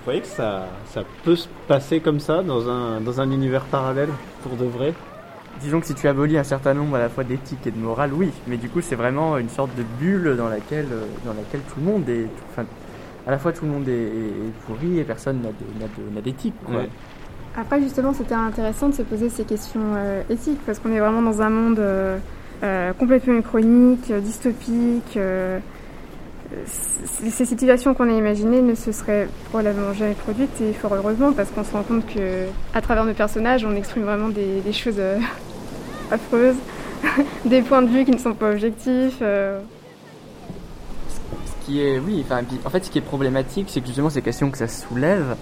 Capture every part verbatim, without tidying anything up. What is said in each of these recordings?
Vous croyez que ça, ça peut se passer comme ça dans un, dans un univers parallèle, pour de vrai ? Disons que si tu abolis un certain nombre à la fois d'éthique et de morale, oui. Mais du coup, c'est vraiment une sorte de bulle dans laquelle, dans laquelle tout le monde est... Tout, enfin, à la fois tout le monde est, est pourri et personne n'a, de, n'a, de, n'a d'éthique, quoi. Ouais. Après, justement, c'était intéressant de se poser ces questions euh, éthiques, parce qu'on est vraiment dans un monde euh, euh, complètement chronique, dystopique. Euh, c- ces situations qu'on a imaginées ne se seraient probablement jamais produites, et fort heureusement, parce qu'on se rend compte que, à travers nos personnages, on exprime vraiment des, des choses euh, affreuses, des points de vue qui ne sont pas objectifs. Euh... Ce qui est, oui, enfin, en fait, ce qui est problématique, c'est que justement ces questions que ça soulève.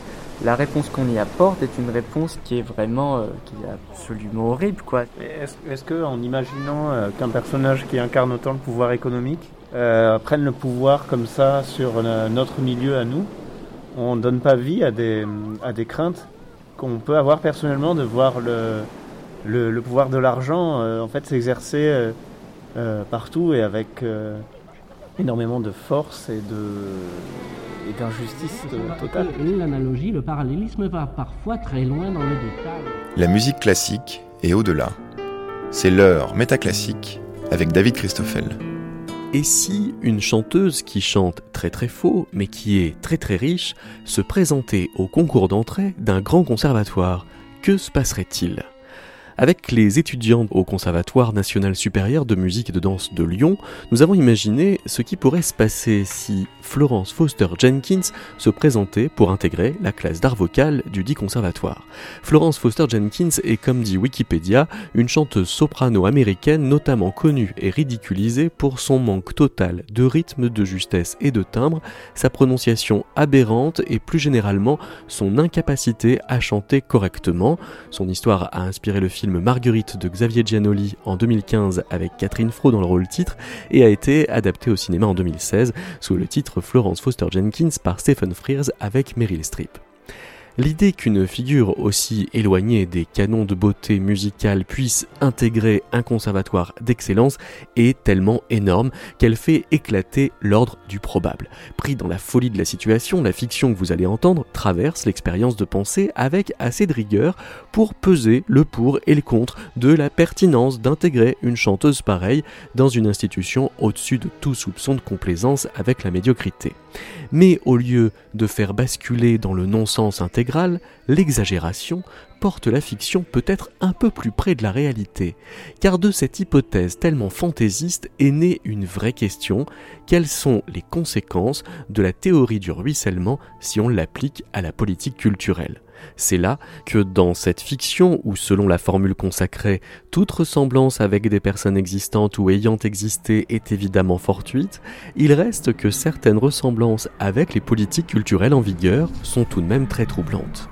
La réponse qu'on y apporte est une réponse qui est vraiment, euh, qui est absolument horrible, quoi. Est-ce, est-ce que, en imaginant euh, qu'un personnage qui incarne autant le pouvoir économique euh, prenne le pouvoir comme ça sur euh, notre milieu à nous, on ne donne pas vie à des, à des craintes qu'on peut avoir personnellement de voir le, le, le pouvoir de l'argent euh, en fait s'exercer euh, euh, partout et avec euh, énormément de force et de... et d'injustice totale. L'analogie, le parallélisme va parfois très loin dans le détail. La musique classique et au-delà, c'est l'heure métaclassique avec David Christoffel. Et si une chanteuse qui chante très très faux, mais qui est très très riche, se présentait au concours d'entrée d'un grand conservatoire, que se passerait-il ? Avec les étudiants au Conservatoire National Supérieur de Musique et de Danse de Lyon, nous avons imaginé ce qui pourrait se passer si Florence Foster Jenkins se présentait pour intégrer la classe d'art vocal du dit conservatoire. Florence Foster Jenkins est, comme dit Wikipédia, une chanteuse soprano américaine notamment connue et ridiculisée pour son manque total de rythme, de justesse et de timbre, sa prononciation aberrante et plus généralement son incapacité à chanter correctement. Son histoire a inspiré le film Marguerite de Xavier Giannoli en deux mille quinze avec Catherine Frot dans le rôle titre et a été adapté au cinéma en deux mille seize sous le titre Florence Foster Jenkins par Stephen Frears avec Meryl Streep. L'idée qu'une figure aussi éloignée des canons de beauté musicale puisse intégrer un conservatoire d'excellence est tellement énorme qu'elle fait éclater l'ordre du probable. Pris dans la folie de la situation, la fiction que vous allez entendre traverse l'expérience de pensée avec assez de rigueur pour peser le pour et le contre de la pertinence d'intégrer une chanteuse pareille dans une institution au-dessus de tout soupçon de complaisance avec la médiocrité. Mais au lieu de faire basculer dans le non-sens intégral, l'exagération porte la fiction peut-être un peu plus près de la réalité, car de cette hypothèse tellement fantaisiste est née une vraie question : quelles sont les conséquences de la théorie du ruissellement si on l'applique à la politique culturelle ? C'est là que dans cette fiction où, selon la formule consacrée, toute ressemblance avec des personnes existantes ou ayant existé est évidemment fortuite, il reste que certaines ressemblances avec les politiques culturelles en vigueur sont tout de même très troublantes.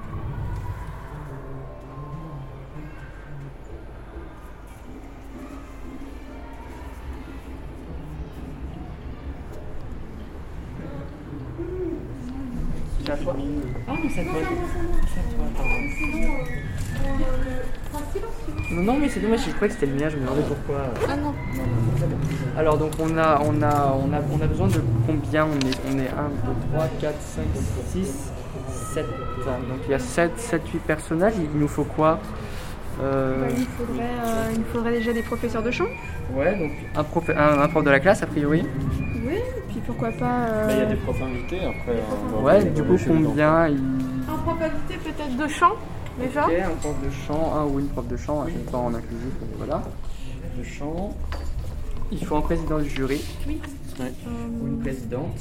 Non mais c'est dommage, je croyais que c'était le mien, je me demandais pourquoi. Ah non. Alors donc on a on a on a on a besoin de combien? On est on est un, deux, trois, quatre, cinq, six, sept. Donc il y a sept, sept, huit personnages, il nous faut quoi? Euh... Il, faudrait, euh, il faudrait déjà des professeurs de chant. Ouais, donc un prof, un, un prof de la classe a priori. Oui, et puis pourquoi pas... Euh... Il y a des profs invités après. Euh, ouais, du coup combien il... Un prof invité peut-être de chant déjà. Ok, un prof de chant, un ou une prof de chant, oui. Un prof en inclusif, voilà. De chant. Il faut un président du jury. Oui. Ouais. Hum... Ou une présidente.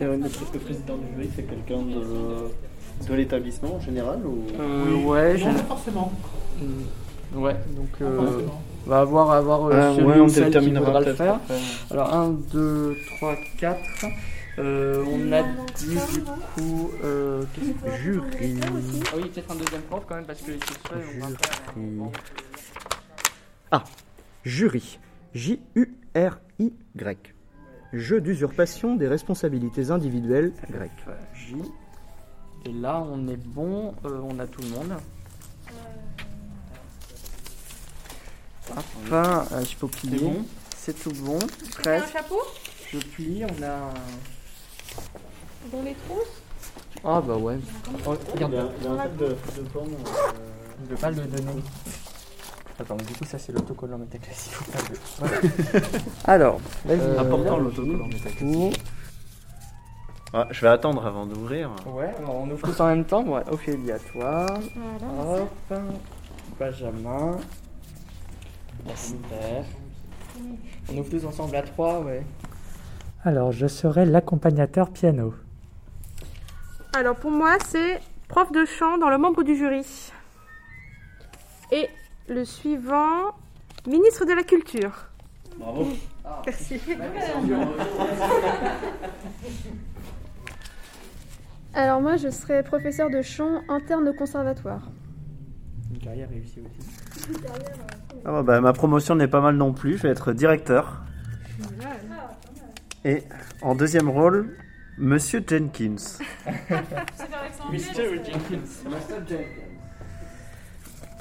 Et le président du jury, c'est quelqu'un de... De l'établissement en général ou... euh, ouais, non, pas forcément. Mmh. Ouais, donc on euh, va avoir, avoir euh, euh, celui ouais, ou celle qui voudra le faire. Après. Alors un, deux, trois, quatre. Euh, on a dit du coup euh, jury. Ah oui, peut-être un deuxième prof quand même parce que les questions on va faire. Ah, jury. J U R Y. Jeu d'usurpation des responsabilités individuelles grecques. J. Et là, on est bon, euh, on a tout le monde. Enfin, euh, je peux plier. C'est, bon. C'est tout bon. Presque. On a un chapeau ? Je plie, on a... On les trousse ? Ah bah ouais. Oh, regarde, il y a, il y a un sac de, de plomb. Euh... Je veux pas le donner. Attends, du coup ça c'est l'autocollant métaclassique. Alors, vas-y. Euh, important l'autocollant métaclassique. Ah, je vais attendre avant d'ouvrir. Ouais, on ouvre tous en même temps. Ouais. Ophélie, à toi. Voilà, hop. Benjamin. Super. On ouvre tous ensemble à trois, ouais. Alors, je serai l'accompagnateur piano. Alors, pour moi, c'est prof de chant dans le membre du jury. Et le suivant, ministre de la Culture. Bravo. Ah. Merci. Alors, moi, je serai professeur de chant interne au conservatoire. Une carrière réussie aussi. Une carrière, euh, ah, bah, ma promotion n'est pas mal non plus. Je vais être directeur. Et en deuxième rôle, Monsieur Jenkins. Monsieur Jenkins.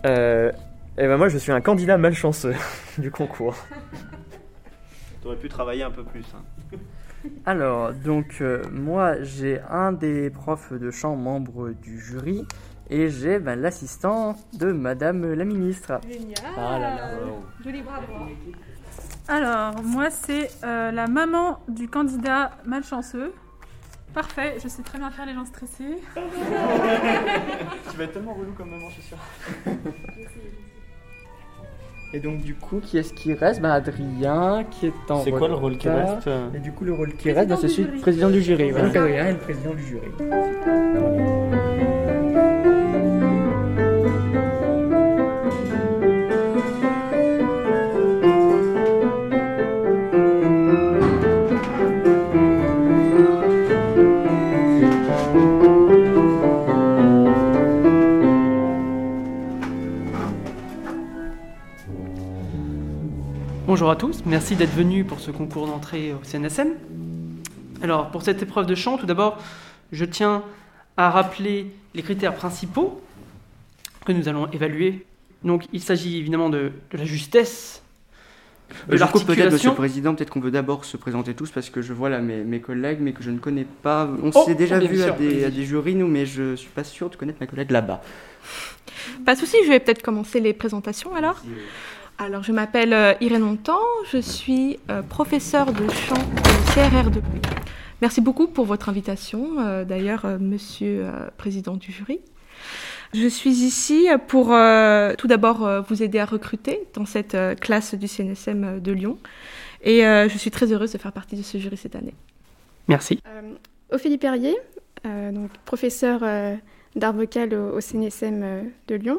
Euh, et ben moi, je suis un candidat malchanceux du concours. T'aurais pu travailler un peu plus. Hein. Alors, donc, euh, moi, j'ai un des profs de chant membres du jury et j'ai ben, l'assistant de Madame la Ministre. Génial. Ah là là. Wow. Joli, bravo. Alors, moi, c'est euh, la maman du candidat malchanceux. Parfait, je sais très bien faire les gens stressés. Tu vas être tellement relou comme maman, je suis sûre. Et donc, du coup, qui est-ce qui reste ? Ben, Adrien, qui est en... C'est quoi le rôle qui reste ? Et du coup, le rôle qui reste, c'est celui de président du jury. Voilà. Donc, Adrien est le président du jury. Bonjour à tous, merci d'être venus pour ce concours d'entrée au C N S M. Alors, pour cette épreuve de chant, tout d'abord, je tiens à rappeler les critères principaux que nous allons évaluer. Donc, il s'agit évidemment de, de la justesse, de euh, l'articulation. Je coupe peut-être, Monsieur le Président, peut-être qu'on peut d'abord se présenter tous, parce que je vois là mes, mes collègues, mais que je ne connais pas. On oh, s'est déjà vu sûr, à, des, à des jurys, nous, mais je ne suis pas sûr de connaître ma collègue là-bas. Pas de souci, je vais peut-être commencer les présentations, alors. Alors, je m'appelle euh, Irène Hontan, je suis euh, professeure de chant au C R R deux. Merci beaucoup pour votre invitation, euh, d'ailleurs, euh, monsieur euh, président du jury. Je suis ici pour euh, tout d'abord euh, vous aider à recruter dans cette euh, classe du C N S M euh, de Lyon. Et euh, je suis très heureuse de faire partie de ce jury cette année. Merci. Euh, Ophélie Perrier, euh, donc, professeure euh, d'art vocal au, au C N S M euh, de Lyon.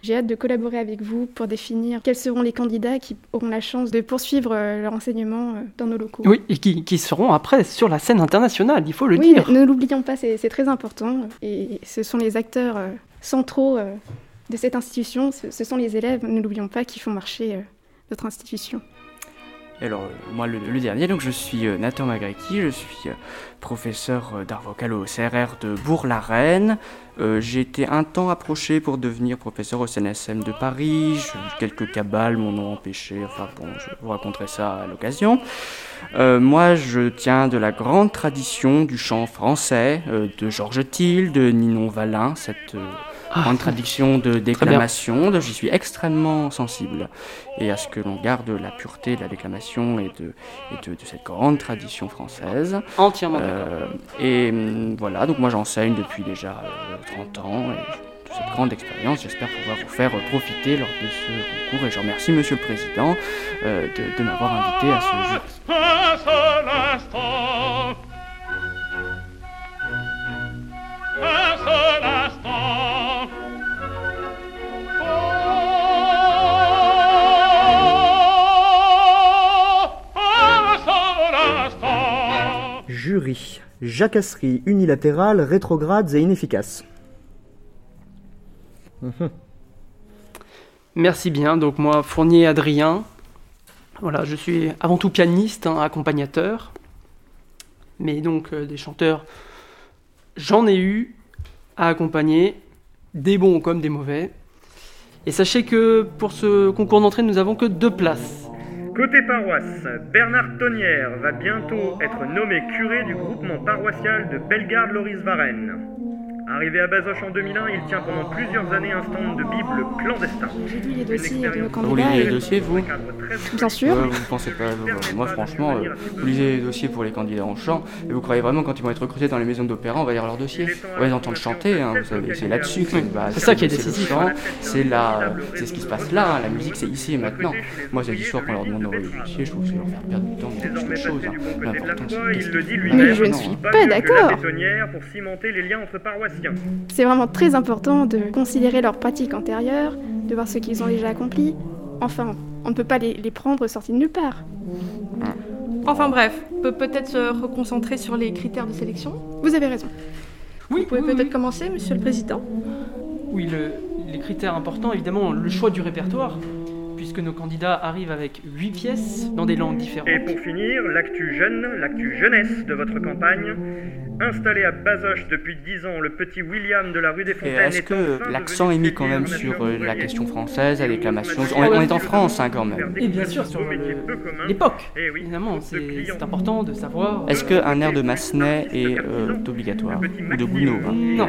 J'ai hâte de collaborer avec vous pour définir quels seront les candidats qui auront la chance de poursuivre leur enseignement dans nos locaux. Oui, et qui, qui seront après sur la scène internationale, il faut le oui, dire. Oui, ne l'oublions pas, c'est, c'est très important. Et ce sont les acteurs centraux de cette institution, ce sont les élèves, ne l'oublions pas, qui font marcher notre institution. Alors, moi, le, le dernier, donc je suis Nathan Magrecki, je suis professeur d'art vocal au C R R de Bourg-la-Reine. Euh, j'ai été un temps approché pour devenir professeur au C N S M de Paris. Je, quelques cabales m'en ont empêché, enfin bon, je vous raconterai ça à l'occasion. Euh, moi, je tiens de la grande tradition du chant français, euh, de Georges Thill, de Ninon Vallin, cette... Euh, Ah, en traduction de déclamation, de, j'y suis extrêmement sensible, et à ce que l'on garde la pureté de la déclamation et de, et de, de cette grande tradition française. Entièrement euh, d'accord. Et voilà, donc moi j'enseigne depuis déjà euh, trente ans, et de cette grande expérience, j'espère pouvoir vous faire profiter lors de ce concours, et je remercie Monsieur le Président euh, de, de m'avoir invité à ce jeu. Passe l'instant. Passe l'instant. Jury. Jacasseries unilatérales, rétrogrades et inefficaces. Mmh. Merci bien. Donc moi, Fournier Adrien. Voilà, je suis avant tout pianiste, hein, accompagnateur. Mais donc euh, des chanteurs, j'en ai eu à accompagner, des bons comme des mauvais. Et sachez que pour ce concours d'entrée, nous n'avons que deux places. Côté paroisse, Bernard Tonnière va bientôt être nommé curé du groupement paroissial de Bellegarde-Loriol-Varenne. Arrivé à Bazoches en deux mille un, il tient pendant plusieurs années un stand de Bible clandestin. J'ai lu les dossiers de nos candidats. Vous lisez les dossiers, vous ? Bien sûr. Euh, vous ne pensez pas à vous. Moi, franchement, euh, vous lisez les dossiers pour les candidats en chant, et vous croyez vraiment quand ils vont être recrutés dans les maisons d'opéra, on va lire leurs dossiers ? On va les entendre chanter, hein, vous savez, c'est là-dessus que bah, c'est ça qui est décisif. C'est là, c'est ce qui se passe là, hein, la musique, c'est ici et maintenant. Moi, c'est l'histoire qu'on leur demande d'envoyer les dossiers, je trouve que c'est leur faire perdre du temps, mais c'est autre chose. Mais je ne suis pas d'accord. C'est vraiment très important de considérer leurs pratiques antérieures, de voir ce qu'ils ont déjà accompli. Enfin, on ne peut pas les, les prendre sortis de nulle part. Enfin bref, on peut peut-être se reconcentrer sur les critères de sélection. Vous avez raison. Oui, vous pouvez oui, peut-être oui. commencer, Monsieur le Président. Oui, le, les critères importants, évidemment, le choix du répertoire, puisque nos candidats arrivent avec huit pièces dans des langues différentes. Et pour finir, l'actu jeune, l'actu jeunesse de votre campagne. Installé à Bazoches depuis dix ans, le petit William de la rue des Fontaines... Et est-ce que l'accent est mis quand même sur euh, la question française, la déclamation... On, on est en France, hein, quand même. Et bien sûr, sur euh, l'époque. Évidemment, c'est, c'est important de savoir... Est-ce qu'un air de Massenet est euh, obligatoire ? Ou de Gounod, hein ? Non. Non.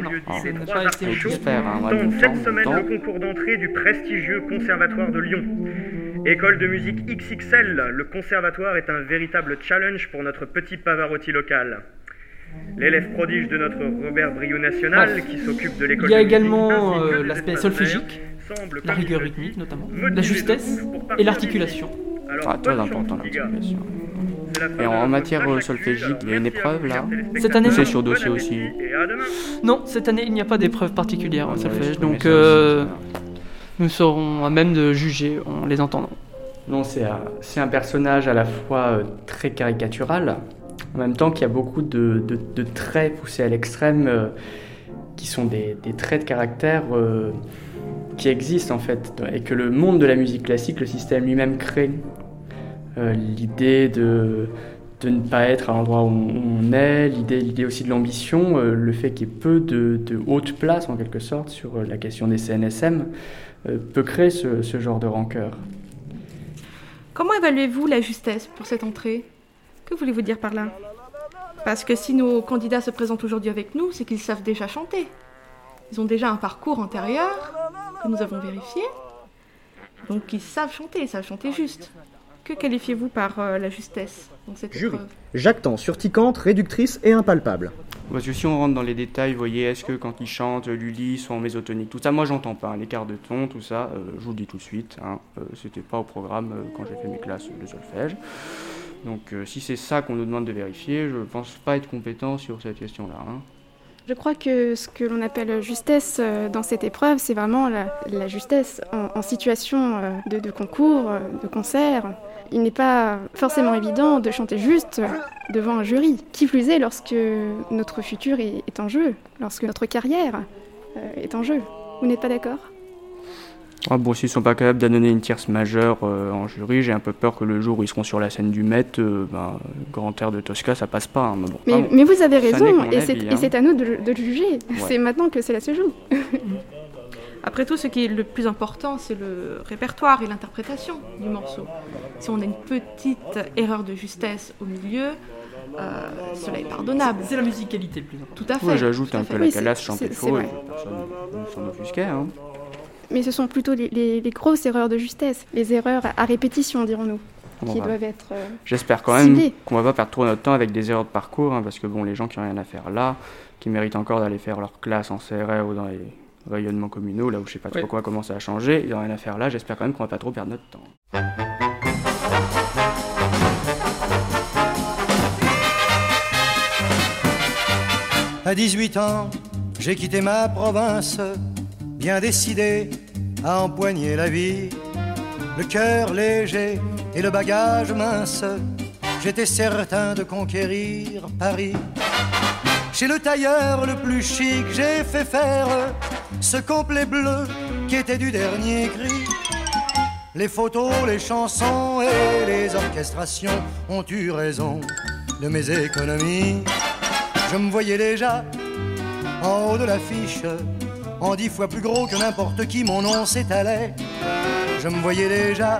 Alors, ça n'a pas été le tout. Dans cette semaine, le concours d'entrée du prestigieux Conservatoire de Lyon. École de musique X X L, le Conservatoire est un véritable challenge pour notre petit Pavarotti local. L'élève prodige de notre Robert Briou national ah, qui s'occupe de l'école. Il y a également euh, l'aspect solfégique, la rigueur rythmique notamment, la justesse et l'articulation. Alors, ah, très important l'articulation. Et en matière solfégique, il y a une épreuve là. Cette année, c'est sur dossier aussi. Non, cette année il n'y a pas d'épreuve particulière en solfège, donc euh, nous serons à même de juger en les entendant. Non, c'est, euh, c'est un personnage à la fois euh, très caricatural. En même temps qu'il y a beaucoup de, de, de traits poussés à l'extrême euh, qui sont des, des traits de caractère euh, qui existent en fait et que le monde de la musique classique, le système lui-même crée. Euh, l'idée de, de ne pas être à l'endroit où on est, l'idée, l'idée aussi de l'ambition, euh, le fait qu'il y ait peu de, de haute place en quelque sorte sur la question des C N S M euh, peut créer ce, ce genre de rancœur. Comment évaluez-vous la justesse pour cette entrée ? Que voulez-vous dire par là ? Parce que si nos candidats se présentent aujourd'hui avec nous, c'est qu'ils savent déjà chanter. Ils ont déjà un parcours antérieur que nous avons vérifié. Donc ils savent chanter, ils savent chanter juste. Que qualifiez-vous par euh, la justesse dans cette Jury. Épreuve ? Jactant, surticante, réductrice et impalpable. Parce que si on rentre dans les détails, vous voyez, est-ce que quand ils chantent, Lully, soit en mésotonique, tout ça, moi j'entends pas, hein, l'écart de ton, tout ça, euh, je vous le dis tout de suite, hein, euh, c'était pas au programme euh, quand j'ai fait mes classes de solfège. Donc euh, si c'est ça qu'on nous demande de vérifier, je ne pense pas être compétent sur cette question-là. Hein. Je crois que ce que l'on appelle justesse euh, dans cette épreuve, c'est vraiment la, la justesse en, en situation euh, de, de concours, de concert. Il n'est pas forcément évident de chanter juste devant un jury, qui plus est lorsque notre futur est, est en jeu, lorsque notre carrière euh, est en jeu. Vous n'êtes pas d'accord ? Ah bon, s'ils sont pas capables d'annoncer une tierce majeure euh, en jury, j'ai un peu peur que le jour où ils seront sur la scène du Met, euh, ben, grand air de Tosca, ça passe pas. Hein, mais, bon, mais, ah bon, mais vous avez raison, et, avis, c'est, hein. et c'est à nous de, de le juger. Ouais. C'est maintenant que cela se joue. Après tout, ce qui est le plus important, c'est le répertoire et l'interprétation du morceau. Si on a une petite erreur de justesse au milieu, euh, cela est pardonnable. C'est la musicalité le plus important. Tout à fait. Ouais, j'ajoute un peu la oui, calasse chantée faux, et personne ne s'en offusquait. Hein. Mais ce sont plutôt les, les, les grosses erreurs de justesse, les erreurs à répétition, dirons-nous, bon, qui bah, doivent être euh, j'espère quand ciblées. Même qu'on ne va pas perdre trop notre temps avec des erreurs de parcours, hein, parce que bon, les gens qui n'ont rien à faire là, qui méritent encore d'aller faire leur classe en C R R ou dans les rayonnements communaux, là où je ne sais pas trop ouais. quoi commencer à changer, ils n'ont rien à faire là, j'espère quand même qu'on ne va pas trop perdre notre temps. À dix-huit ans, j'ai quitté ma province, bien décidé à empoigner la vie, le cœur léger et le bagage mince, j'étais certain de conquérir Paris. Chez le tailleur le plus chic, j'ai fait faire ce complet bleu qui était du dernier cri. Les photos, les chansons et les orchestrations ont eu raison de mes économies. Je me voyais déjà en haut de l'affiche, en dix fois plus gros que n'importe qui, mon nom s'étalait. Je me voyais déjà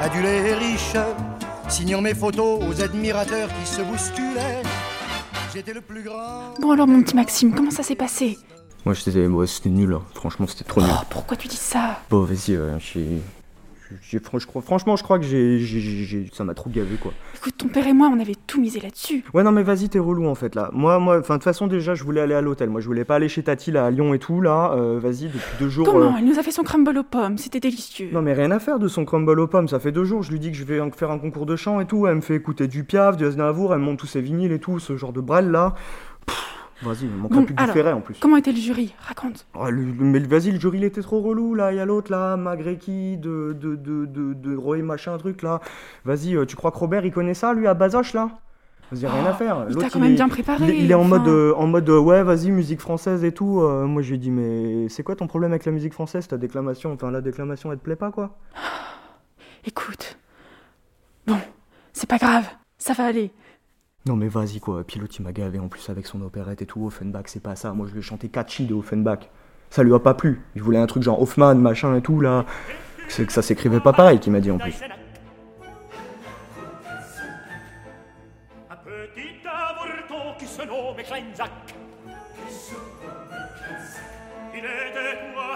adulé et riche, signant mes photos aux admirateurs qui se bousculaient. J'étais le plus grand. Bon alors mon petit Maxime, comment ça s'est passé? Moi c'était, ouais, c'était nul, hein. Franchement c'était trop nul. Oh, pourquoi tu dis ça? Bon vas-y, euh, j'ai, j'ai, j'ai, je crois, franchement je crois que j'ai, j'ai, j'ai, ça m'a trop gavé quoi. Écoute, ton père et moi on avait tout misé là-dessus. Ouais non mais vas-y, t'es relou en fait là. Moi, moi, enfin de toute façon déjà je voulais aller à l'hôtel, moi je voulais pas aller chez Tati là à Lyon et tout là, euh, vas-y depuis deux jours. Comment euh... elle nous a fait son crumble aux pommes, c'était délicieux. Non mais rien à faire de son crumble aux pommes, ça fait deux jours, je lui dis que je vais faire un concours de chant et tout, elle me fait écouter du Piaf, du Aznavour, elle me montre tous ses vinyles et tout, ce genre de Brel là. Pfff. Vas-y, il manquait bon, plus de Ferret en plus. Comment était le jury? Raconte. Oh, le, le, mais vas-y, le jury il était trop relou là. Il y a l'autre là, Magrecki, de, de, de, de, de Roy machin truc là. Vas-y, tu crois que Robert il connaît ça lui à Bazoche là? Vas-y, rien oh, à faire. Il l'autre, t'a quand il même est, bien préparé. Il, il est enfin... en, mode, euh, en mode ouais, vas-y, musique française et tout. Euh, moi je lui ai dit, mais c'est quoi ton problème avec la musique française? Ta déclamation, enfin la déclamation elle te plaît pas quoi? Écoute, bon, c'est pas grave, ça va aller. Non mais vas-y quoi, puis l'autre il m'a gavé en plus avec son opérette et tout, Offenbach c'est pas ça, moi je lui ai chanté catchy de Offenbach, ça lui a pas plu, il voulait un truc genre Hoffman machin et tout là, c'est que ça s'écrivait pas pareil qu'il m'a dit en plus. Il était tout à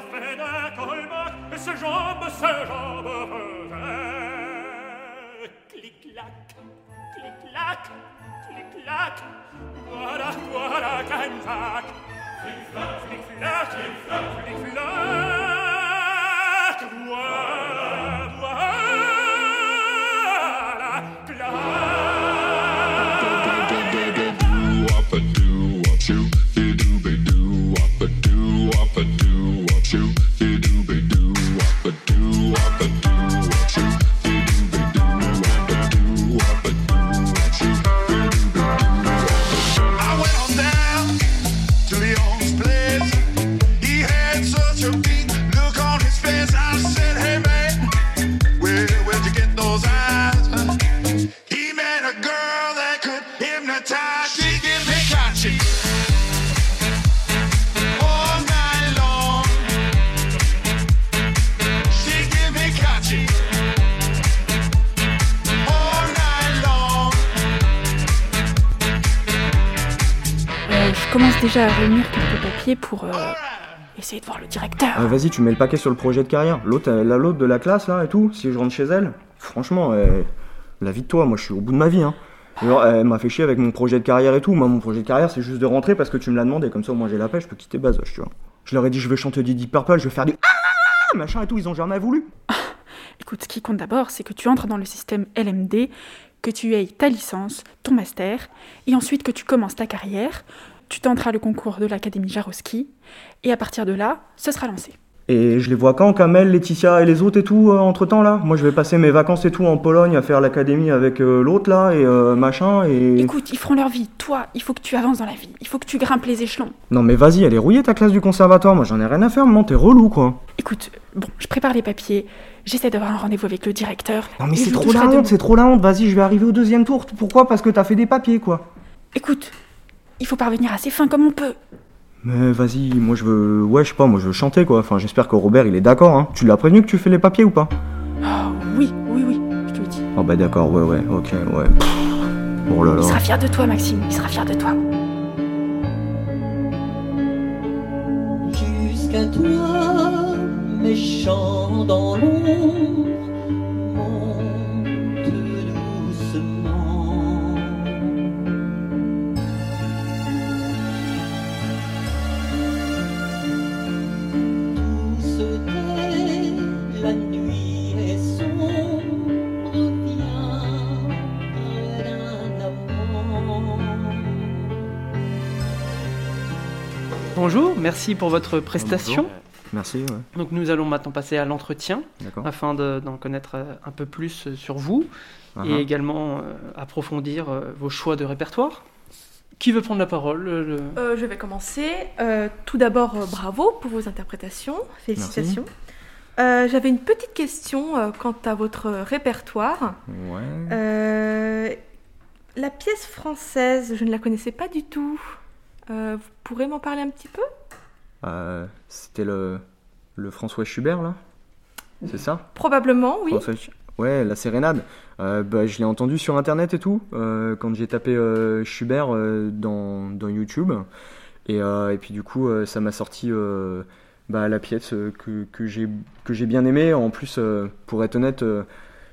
fait d'un colmac, et ses jambes, ses jambes revêt, clic-clac, clic-clac. Flic-flac, voilà, voilà, canzac. Flic-flac, flic-flac, flic-flac, flic-flac. Voilà, voilà, clac. Do-up-a-do, what you, you do be do, up-a-do, up-a-do, what you, you do be do, up-a-do, up-a-do. Déjà à réunir quelques papiers pour euh, essayer de voir le directeur. Ah, vas-y, tu mets le paquet sur le projet de carrière. L'autre, la l'autre de la classe là et tout. Si je rentre chez elle, franchement, euh, la vie de toi, moi je suis au bout de ma vie. Hein. Alors, elle m'a fait chier avec mon projet de carrière et tout. Moi, mon projet de carrière, c'est juste de rentrer parce que tu me l'as demandé. Comme ça, au moins j'ai la paix, je peux quitter Bazoche, tu vois. Je leur ai dit, je vais chanter du Deep Purple, je vais faire du ah machin et tout. Ils ont jamais voulu. Ah, écoute, ce qui compte d'abord, c'est que tu entres dans le système L M D, que tu aies ta licence, ton master, et ensuite que tu commences ta carrière. Tu tenteras le concours de l'Académie Jarowski, et à partir de là, ce sera lancé. Et je les vois quand, Kamel, Laetitia et les autres et tout, euh, entre-temps, là? Moi, je vais passer mes vacances et tout en Pologne à faire l'Académie avec euh, l'autre, là, et euh, machin, et... Écoute, ils feront leur vie. Toi, il faut que tu avances dans la vie. Il faut que tu grimpes les échelons. Non, mais vas-y, elle est rouillée, ta classe du conservatoire. Moi, j'en ai rien à faire, non, t'es relou, quoi. Écoute, bon, je prépare les papiers, j'essaie d'avoir un rendez-vous avec le directeur... Non, mais c'est trop la honte, c'est trop la honte. Vas-y, je vais arriver au deuxième tour. Pourquoi? Parce que t'as fait des papiers, quoi. Écoute... Il faut parvenir à ses fins comme on peut. Mais vas-y, moi je veux... Ouais, je sais pas, moi je veux chanter, quoi. Enfin, j'espère que Robert, il est d'accord, hein. Tu l'as prévenu que tu fais les papiers ou pas? Oh, oui, oui, oui, je te le dis. Oh bah d'accord, ouais, ouais, ok, ouais. Oh là là. Il sera fier de toi, Maxime, il sera fier de toi. Jusqu'à toi, méchant dans l'ombre, bonjour, merci pour votre prestation. Bonjour. Merci. Ouais. Donc nous allons maintenant passer à l'entretien. D'accord. Afin de, d'en connaître un peu plus sur vous, uh-huh. Et également euh, approfondir euh, vos choix de répertoire. Qui veut prendre la parole? Le... euh, Je vais commencer. Euh, tout d'abord, euh, bravo pour vos interprétations. Félicitations. Euh, j'avais une petite question euh, quant à votre répertoire. Ouais. Euh, la pièce française, je ne la connaissais pas du tout. Euh, vous pourrez m'en parler un petit peu? euh, C'était le, le François Schubert, là? C'est ça? Probablement, oui. François... Ouais, la sérénade. Euh, bah, je l'ai entendu sur internet et tout, euh, quand j'ai tapé euh, Schubert euh, dans, dans YouTube. Et, euh, et puis du coup, euh, ça m'a sorti euh, bah, la pièce euh, que, que, j'ai, que j'ai bien aimée. En plus, euh, pour être honnête, euh,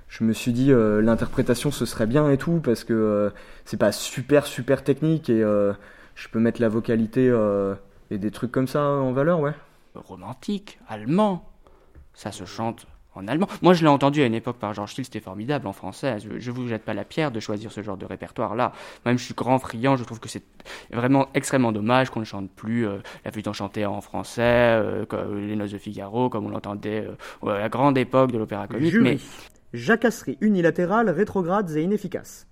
je me suis dit euh, l'interprétation, ce serait bien et tout, parce que euh, c'est pas super, super technique et euh, je peux mettre la vocalité euh, et des trucs comme ça en valeur, ouais. Romantique, allemand, ça se chante en allemand. Moi, je l'ai entendu à une époque par Georges Thill, c'était formidable en français. Je ne vous jette pas la pierre de choisir ce genre de répertoire-là. Moi-même, je suis grand friand, je trouve que c'est vraiment extrêmement dommage qu'on ne chante plus euh, La Flûte enchantée en français, euh, Les Noces de Figaro, comme on l'entendait euh, à la grande époque de l'opéra comique. Jury, mais... jacasseries unilatérales, rétrogrades et inefficaces.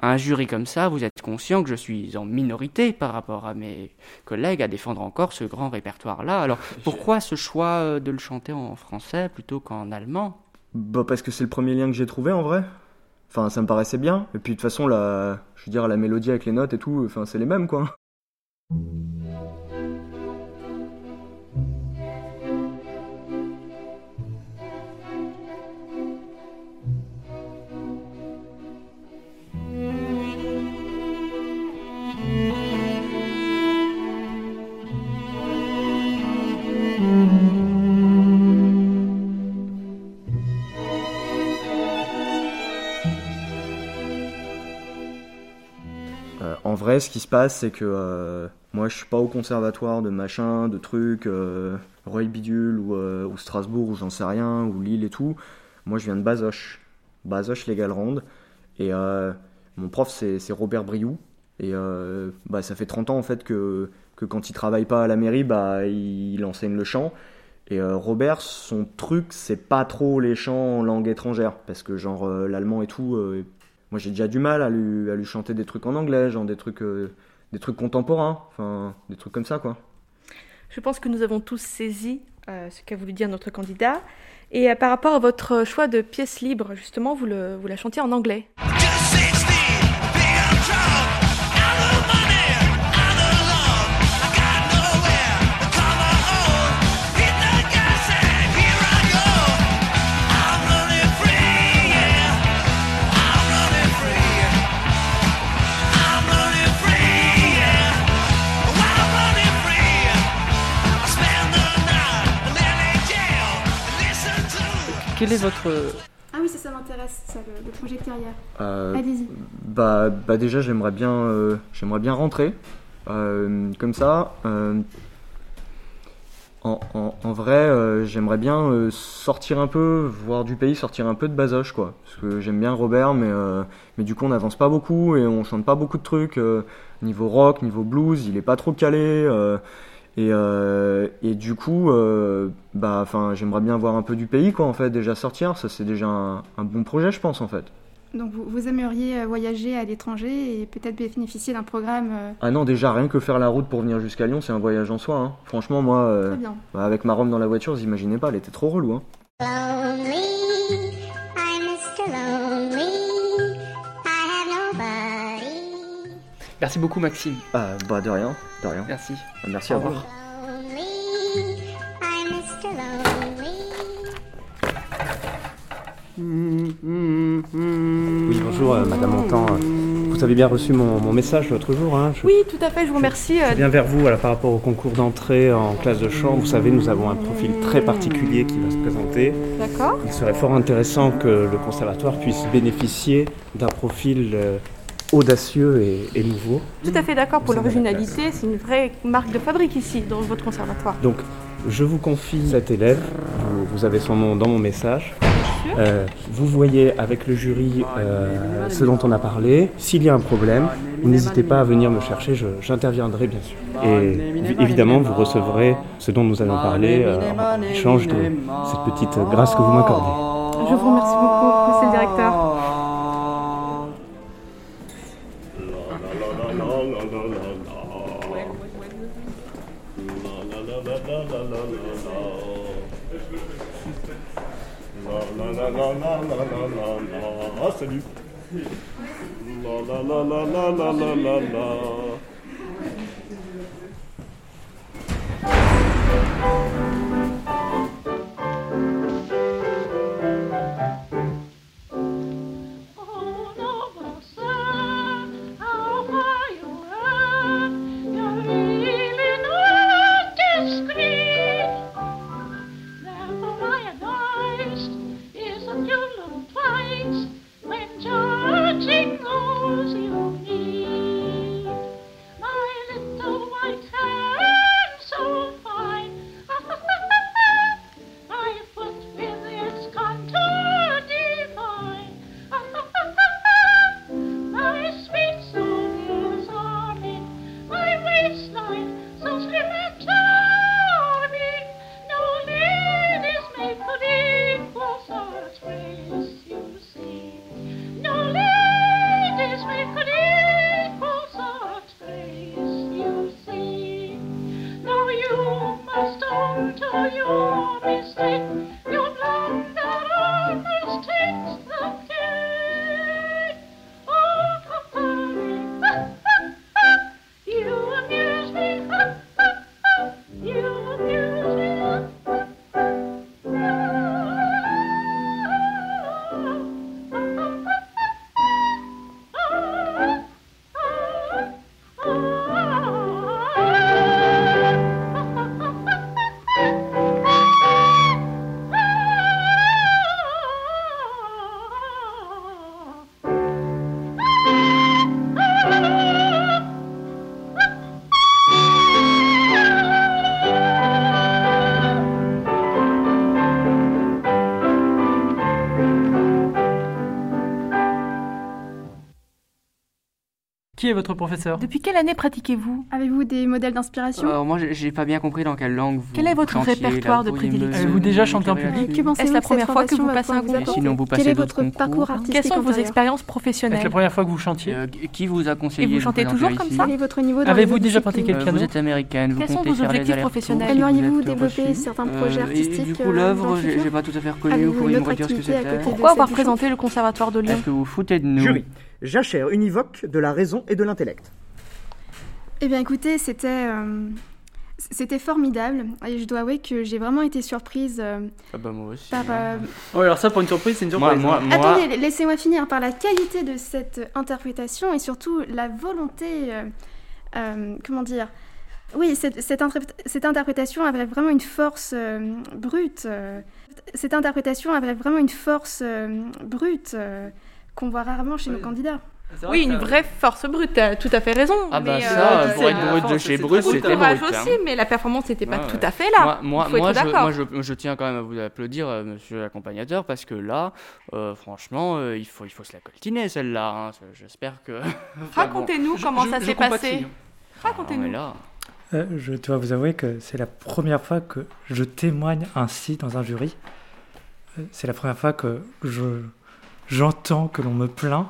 Un jury comme ça, vous êtes conscient que je suis en minorité par rapport à mes collègues à défendre encore ce grand répertoire-là. Alors, pourquoi ce choix de le chanter en français plutôt qu'en allemand ? Bah parce que c'est le premier lien que j'ai trouvé, en vrai. Enfin, ça me paraissait bien. Et puis, de toute façon, la, je veux dire, la mélodie avec les notes et tout, enfin, c'est les mêmes, quoi. En vrai, ce qui se passe, c'est que euh, moi, je suis pas au conservatoire de machin, de trucs, euh, Roy Bidule ou, euh, ou Strasbourg ou j'en sais rien, ou Lille et tout. Moi, je viens de Bazoches, Bazoches les Gallerandes. Et euh, mon prof, c'est, c'est Robert Briou. Et euh, bah, ça fait trente ans en fait que, que quand il travaille pas à la mairie, bah, il, il enseigne le chant. Et euh, Robert, son truc, c'est pas trop les chants en langue étrangère, parce que genre euh, l'allemand et tout. Euh, Moi, j'ai déjà du mal à lui, à lui chanter des trucs en anglais, genre des trucs, euh, des trucs contemporains, enfin, des trucs comme ça, quoi. Je pense que nous avons tous saisi euh, ce qu'a voulu dire notre candidat. Et euh, par rapport à votre choix de pièce libre, justement, vous, le, vous la chantiez en anglais. Quel est votre... Ah oui, ça, ça m'intéresse, ça, le, le projet carrière. Euh, Allez-y. Bah, bah déjà, j'aimerais bien, euh, j'aimerais bien rentrer, euh, comme ça. Euh, en, en, en vrai, euh, j'aimerais bien euh, sortir un peu, voir du pays, sortir un peu de Bazoches, quoi. Parce que j'aime bien Robert, mais, euh, mais du coup, on n'avance pas beaucoup et on chante pas beaucoup de trucs. Euh, niveau rock, niveau blues, il est pas trop calé. Euh, Et, euh, et du coup, euh, bah, enfin, j'aimerais bien voir un peu du pays, quoi, en fait, déjà sortir. Ça, c'est déjà un, un bon projet, je pense, en fait. Donc, vous, vous aimeriez voyager à l'étranger et peut-être bénéficier d'un programme euh... Ah non, déjà, rien que faire la route pour venir jusqu'à Lyon, c'est un voyage en soi. Hein. Franchement, moi, euh, bah, avec ma Rome dans la voiture, vous imaginez pas, elle était trop relou. Hein. Lonely, I'm mister Lonely, I have nobody. Merci beaucoup, Maxime. Euh, bah, de rien. De rien. Merci. Merci, au revoir. Oui, bonjour, euh, Madame Hontan. Vous avez bien reçu mon, mon message l'autre jour. Hein. Je, oui, tout à fait, je vous remercie. Je, je viens vers vous voilà, par rapport au concours d'entrée en classe de chant. Vous savez, nous avons un profil très particulier qui va se présenter. D'accord. Il serait fort intéressant que le conservatoire puisse bénéficier d'un profil... Euh, audacieux et, et nouveau. Tout à fait d'accord pour l'originalité, c'est une vraie marque de fabrique ici, dans votre conservatoire. Donc, je vous confie cet élève, vous, vous avez son nom dans mon message. Euh, vous voyez avec le jury euh, ce dont on a parlé. S'il y a un problème, n'hésitez pas à venir me chercher, je, j'interviendrai bien sûr. Et évidemment, vous recevrez ce dont nous allons parler euh, en échange de cette petite grâce que vous m'accordez. Je vous remercie beaucoup, monsieur le directeur. Ah, salut. La, la, la, la, la, la, la, la, la. votre professeur. Depuis quelle année pratiquez-vous? Avez-vous des modèles d'inspiration? euh, Moi, j'ai pas bien compris dans quelle langue vous. Quel est votre chantiez, répertoire de prédilection? Avez-vous déjà chanté en public? Est-ce la première fois que vous passez un concours? Sinon, vous passez votre parcours artistique. Quelles sont vos expériences professionnelles? C'est la première fois que vous chantiez. Qui vous a conseillé? Et vous chantez toujours comme ça? Avez-vous déjà pratiqué le piano? Vous êtes américaine. Quels sont vos objectifs professionnels? Aimeriez-vous développer certains projets artistiques? Du coup, l'œuvre, j'ai pas tout à fait reconnu. Vous pourriez me redire ce que c'était? Pourquoi avoir présenté le Conservatoire de Lyon? Est-ce que vous foutez de nous? Jury. Jachère univoque de la raison et de l'intellect. Eh bien écoutez, c'était, euh, c'était formidable et je dois avouer que j'ai vraiment été surprise euh, ah bah moi aussi, par... Euh... Oui, alors ça pour une surprise, c'est une surprise. Moi, moi, Attendez, moi... laissez-moi finir par la qualité de cette interprétation et surtout la volonté, euh, euh, comment dire... Oui, cette, cette, interpr- cette interprétation avait vraiment une force euh, brute. Euh, cette interprétation avait vraiment une force euh, brute. Euh, qu'on voit rarement chez oui. nos candidats. Oui, une vraie force brute, t'as tout à fait raison. Ah bah mais ça, euh, pour être brut de chez brut, c'était brut. Aussi, mais la performance n'était pas ouais, tout ouais. à fait là. Moi, moi, moi, je, moi je, je tiens quand même à vous applaudir, euh, monsieur l'accompagnateur, parce que là, euh, franchement, euh, il, faut, il faut se la coltiner, celle-là. Hein. J'espère que... Racontez-nous bon. comment je, ça je, s'est je passé. Racontez-nous. Ah, euh, je dois vous avouer que c'est la première fois que je témoigne ainsi dans un jury. C'est la première fois que je... J'entends que l'on me plaint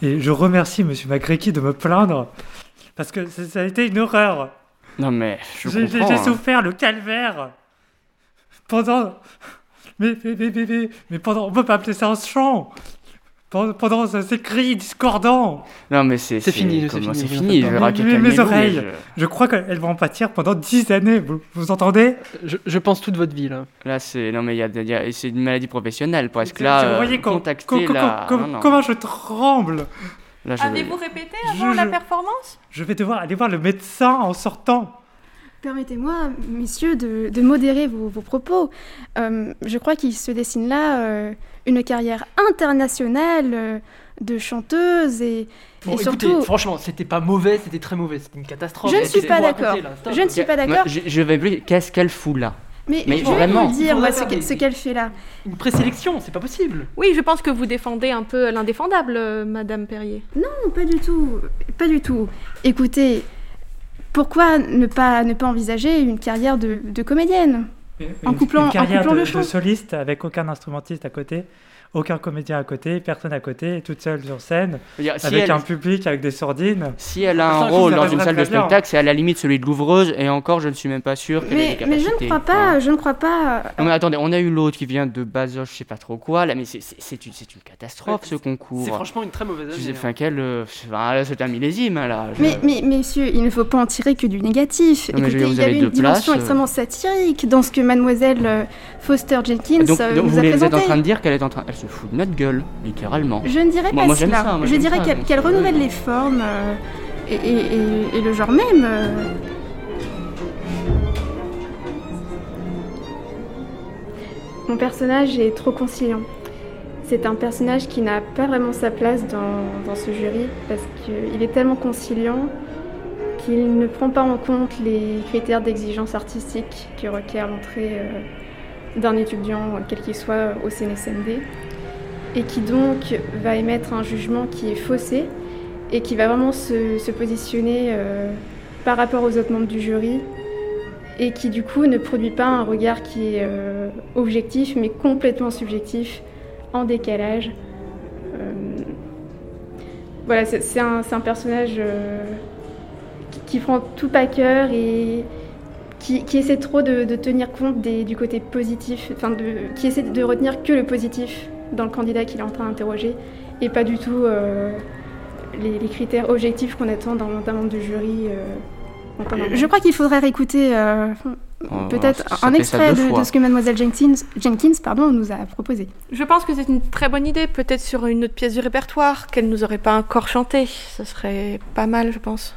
et je remercie monsieur Magrecki de me plaindre parce que ça, ça a été une horreur. Non mais je j'ai, comprends. J'ai, j'ai hein. souffert le calvaire pendant mais mais mais mais, mais, mais pendant on peut pas appeler ça un chant. Pendant ces cris discordants. Non mais c'est c'est, c'est fini, c'est fini, c'est fini. Je verrai mes, mes oreilles. Je... je crois qu'elles vont en pâtir pendant dix années. Vous, vous entendez? je, je pense toute votre vie là. Là c'est non mais il y a, y a c'est une maladie professionnelle presque là. Vous voyez com- com- com- la... com- com- comment je tremble. Là, je Avez-vous vais... répété avant je, la performance? Je vais devoir aller voir le médecin en sortant. Permettez-moi, messieurs, de, de modérer vos, vos propos. Euh, je crois qu'il se dessine là euh, une carrière internationale euh, de chanteuse et, bon, et écoutez, surtout... franchement, c'était pas mauvais, c'était très mauvais, c'était une catastrophe. Je ne suis pas d'accord. Je ne suis pas d'accord. Je, je vais plus... Qu'est-ce qu'elle fout là? Mais, mais je vais vous dire moi, ce, des... ce qu'elle fait là. Une présélection, c'est pas possible. Oui, je pense que vous défendez un peu l'indéfendable, euh, Madame Perrier. Non, pas du tout. Pas du tout. Écoutez... Pourquoi ne pas, ne pas envisager une carrière de, de comédienne en couplant, une carrière en couplant de, le chant de soliste avec aucun instrumentiste à côté, aucun comédien à côté, personne à côté, toute seule sur scène, si avec elle... un public, avec des sourdines. Si elle a un ça, rôle dans une salle de spectacle, c'est à la limite celui de l'ouvreuse, et encore, je ne suis même pas sûr qu'elle ait des capacités. Mais je ne crois pas, ouais. je ne crois pas... Non mais attendez, on a eu l'autre qui vient de Bazoche, je sais pas trop quoi, là, mais c'est, c'est, c'est, une, c'est une catastrophe, ouais, ce concours. C'est franchement une très mauvaise année. Enfin, quel... Euh, ben, c'est un millésime, là. Je... Mais, mais, messieurs, il ne faut pas en tirer que du négatif. Non, écoutez, il y a eu une dimension places, extrêmement satirique dans ce que mademoiselle Foster Jenkins donc, donc, nous a présenté. Vous êtes en train de dire qu'elle est en train... Elle se fout de notre gueule, littéralement. Je ne dirais pas moi, cela. Ça, moi, je dirais ça, qu'elle, qu'elle renouvelle les formes euh, et, et, et, et le genre même. Euh. Mon personnage est trop conciliant. C'est un personnage qui n'a pas vraiment sa place dans, dans ce jury parce qu'il est tellement conciliant qu'il ne prend pas en compte les critères d'exigence artistique que requiert l'entrée... Euh, d'un étudiant, quel qu'il soit, au C N S M D, et qui donc va émettre un jugement qui est faussé et qui va vraiment se, se positionner euh, par rapport aux autres membres du jury et qui du coup ne produit pas un regard qui est euh, objectif mais complètement subjectif, en décalage. Euh, voilà, c'est, c'est, un, c'est un personnage euh, qui, qui prend tout à cœur et Qui, qui essaie trop de, de tenir compte des, du côté positif, enfin de, qui essaie de retenir que le positif dans le candidat qu'il est en train d'interroger et pas du tout euh, les, les critères objectifs qu'on attend dans un membre du jury. Euh, Je crois qu'il faudrait réécouter euh, oh, peut-être un extrait de, de ce que mademoiselle Jenkins, Jenkins pardon, nous a proposé. Je pense que c'est une très bonne idée, peut-être sur une autre pièce du répertoire qu'elle nous aurait pas encore chantée. Ce serait pas mal, je pense.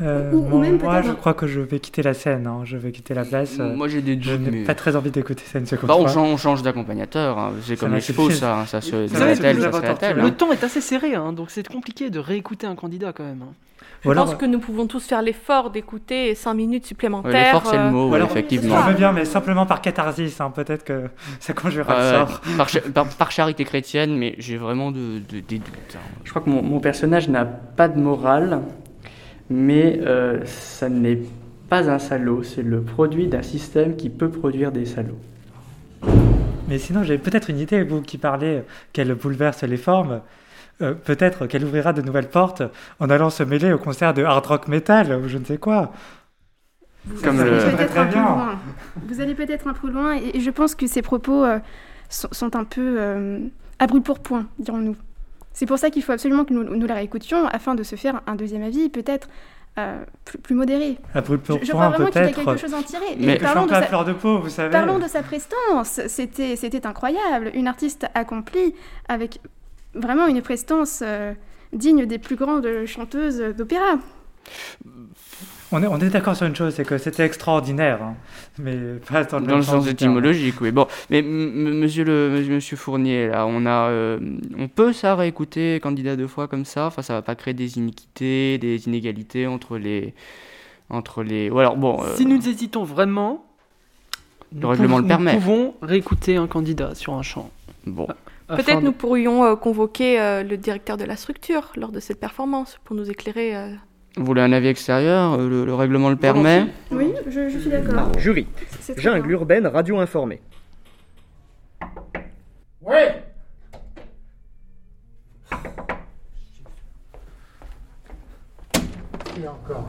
Euh, ou, bon, ou même moi, je crois que je vais quitter la scène. Hein. Je vais quitter la place. Euh, moi, j'ai des doutes. Je n'ai mais... pas très envie d'écouter ça une seconde. Bah, on, change, on change d'accompagnateur. Hein. C'est ça comme l'expo, ça. Ça se. Vous savez, le temps est assez serré, hein, donc c'est compliqué de réécouter un candidat quand même. Hein. voilà. Je pense que nous pouvons tous faire l'effort d'écouter cinq minutes supplémentaires. Ouais, l'effort, c'est le mot, euh... voilà, effectivement. Je veux bien, mais simplement par catharsis, hein, peut-être que ça conjurera euh, le sort. Par, cha- par, par charité chrétienne, mais j'ai vraiment de, de, des doutes. Hein. Je crois que mon, mon personnage n'a pas de morale, mais euh, ça n'est pas un salaud, c'est le produit d'un système qui peut produire des salauds. Mais sinon, j'ai peut-être une idée, vous qui parlez, qu'elle bouleverse les formes. Euh, peut-être qu'elle ouvrira de nouvelles portes en allant se mêler au concert de hard rock metal ou je ne sais quoi. Vous, Comme vous, le... allez, peut-être très bien. Loin. Vous allez peut-être un peu loin et, et je pense que ces propos euh, sont, sont un peu euh, à brûle-pourpoint, dirons-nous. C'est pour ça qu'il faut absolument que nous, nous la réécoutions afin de se faire un deuxième avis, peut-être euh, plus, plus modéré. À brûle-pourpoint, peut-être. Je crois vraiment qu'il y a quelque chose à en tirer. Mais parlons de, sa... fleur de peau, vous savez. Parlons de sa prestance. C'était, c'était incroyable. Une artiste accomplie avec... Vraiment une prestance euh, digne des plus grandes chanteuses d'opéra. On est, on est d'accord sur une chose, c'est que c'était extraordinaire, hein, mais pas dans le, dans le sens étymologique. Oui, bon, mais m- m- Monsieur le Monsieur Fournier, là, on a, euh, on peut ça réécouter candidat deux fois comme ça. Enfin, ça va pas créer des iniquités, des inégalités entre les, entre les. Ou alors bon. Euh... Si nous hésitons vraiment, le règlement le permet. Nous pouvons réécouter un candidat sur un chant. Bon. Ah. Peut-être de... nous pourrions euh, convoquer euh, le directeur de la structure lors de cette performance pour nous éclairer. Euh... Vous voulez un avis extérieur ? euh, le, le règlement le permet ? Oui, je, je suis d'accord. Ah, jury, c'est jungle bien. Urbaine, radio informée. Oui. Et encore.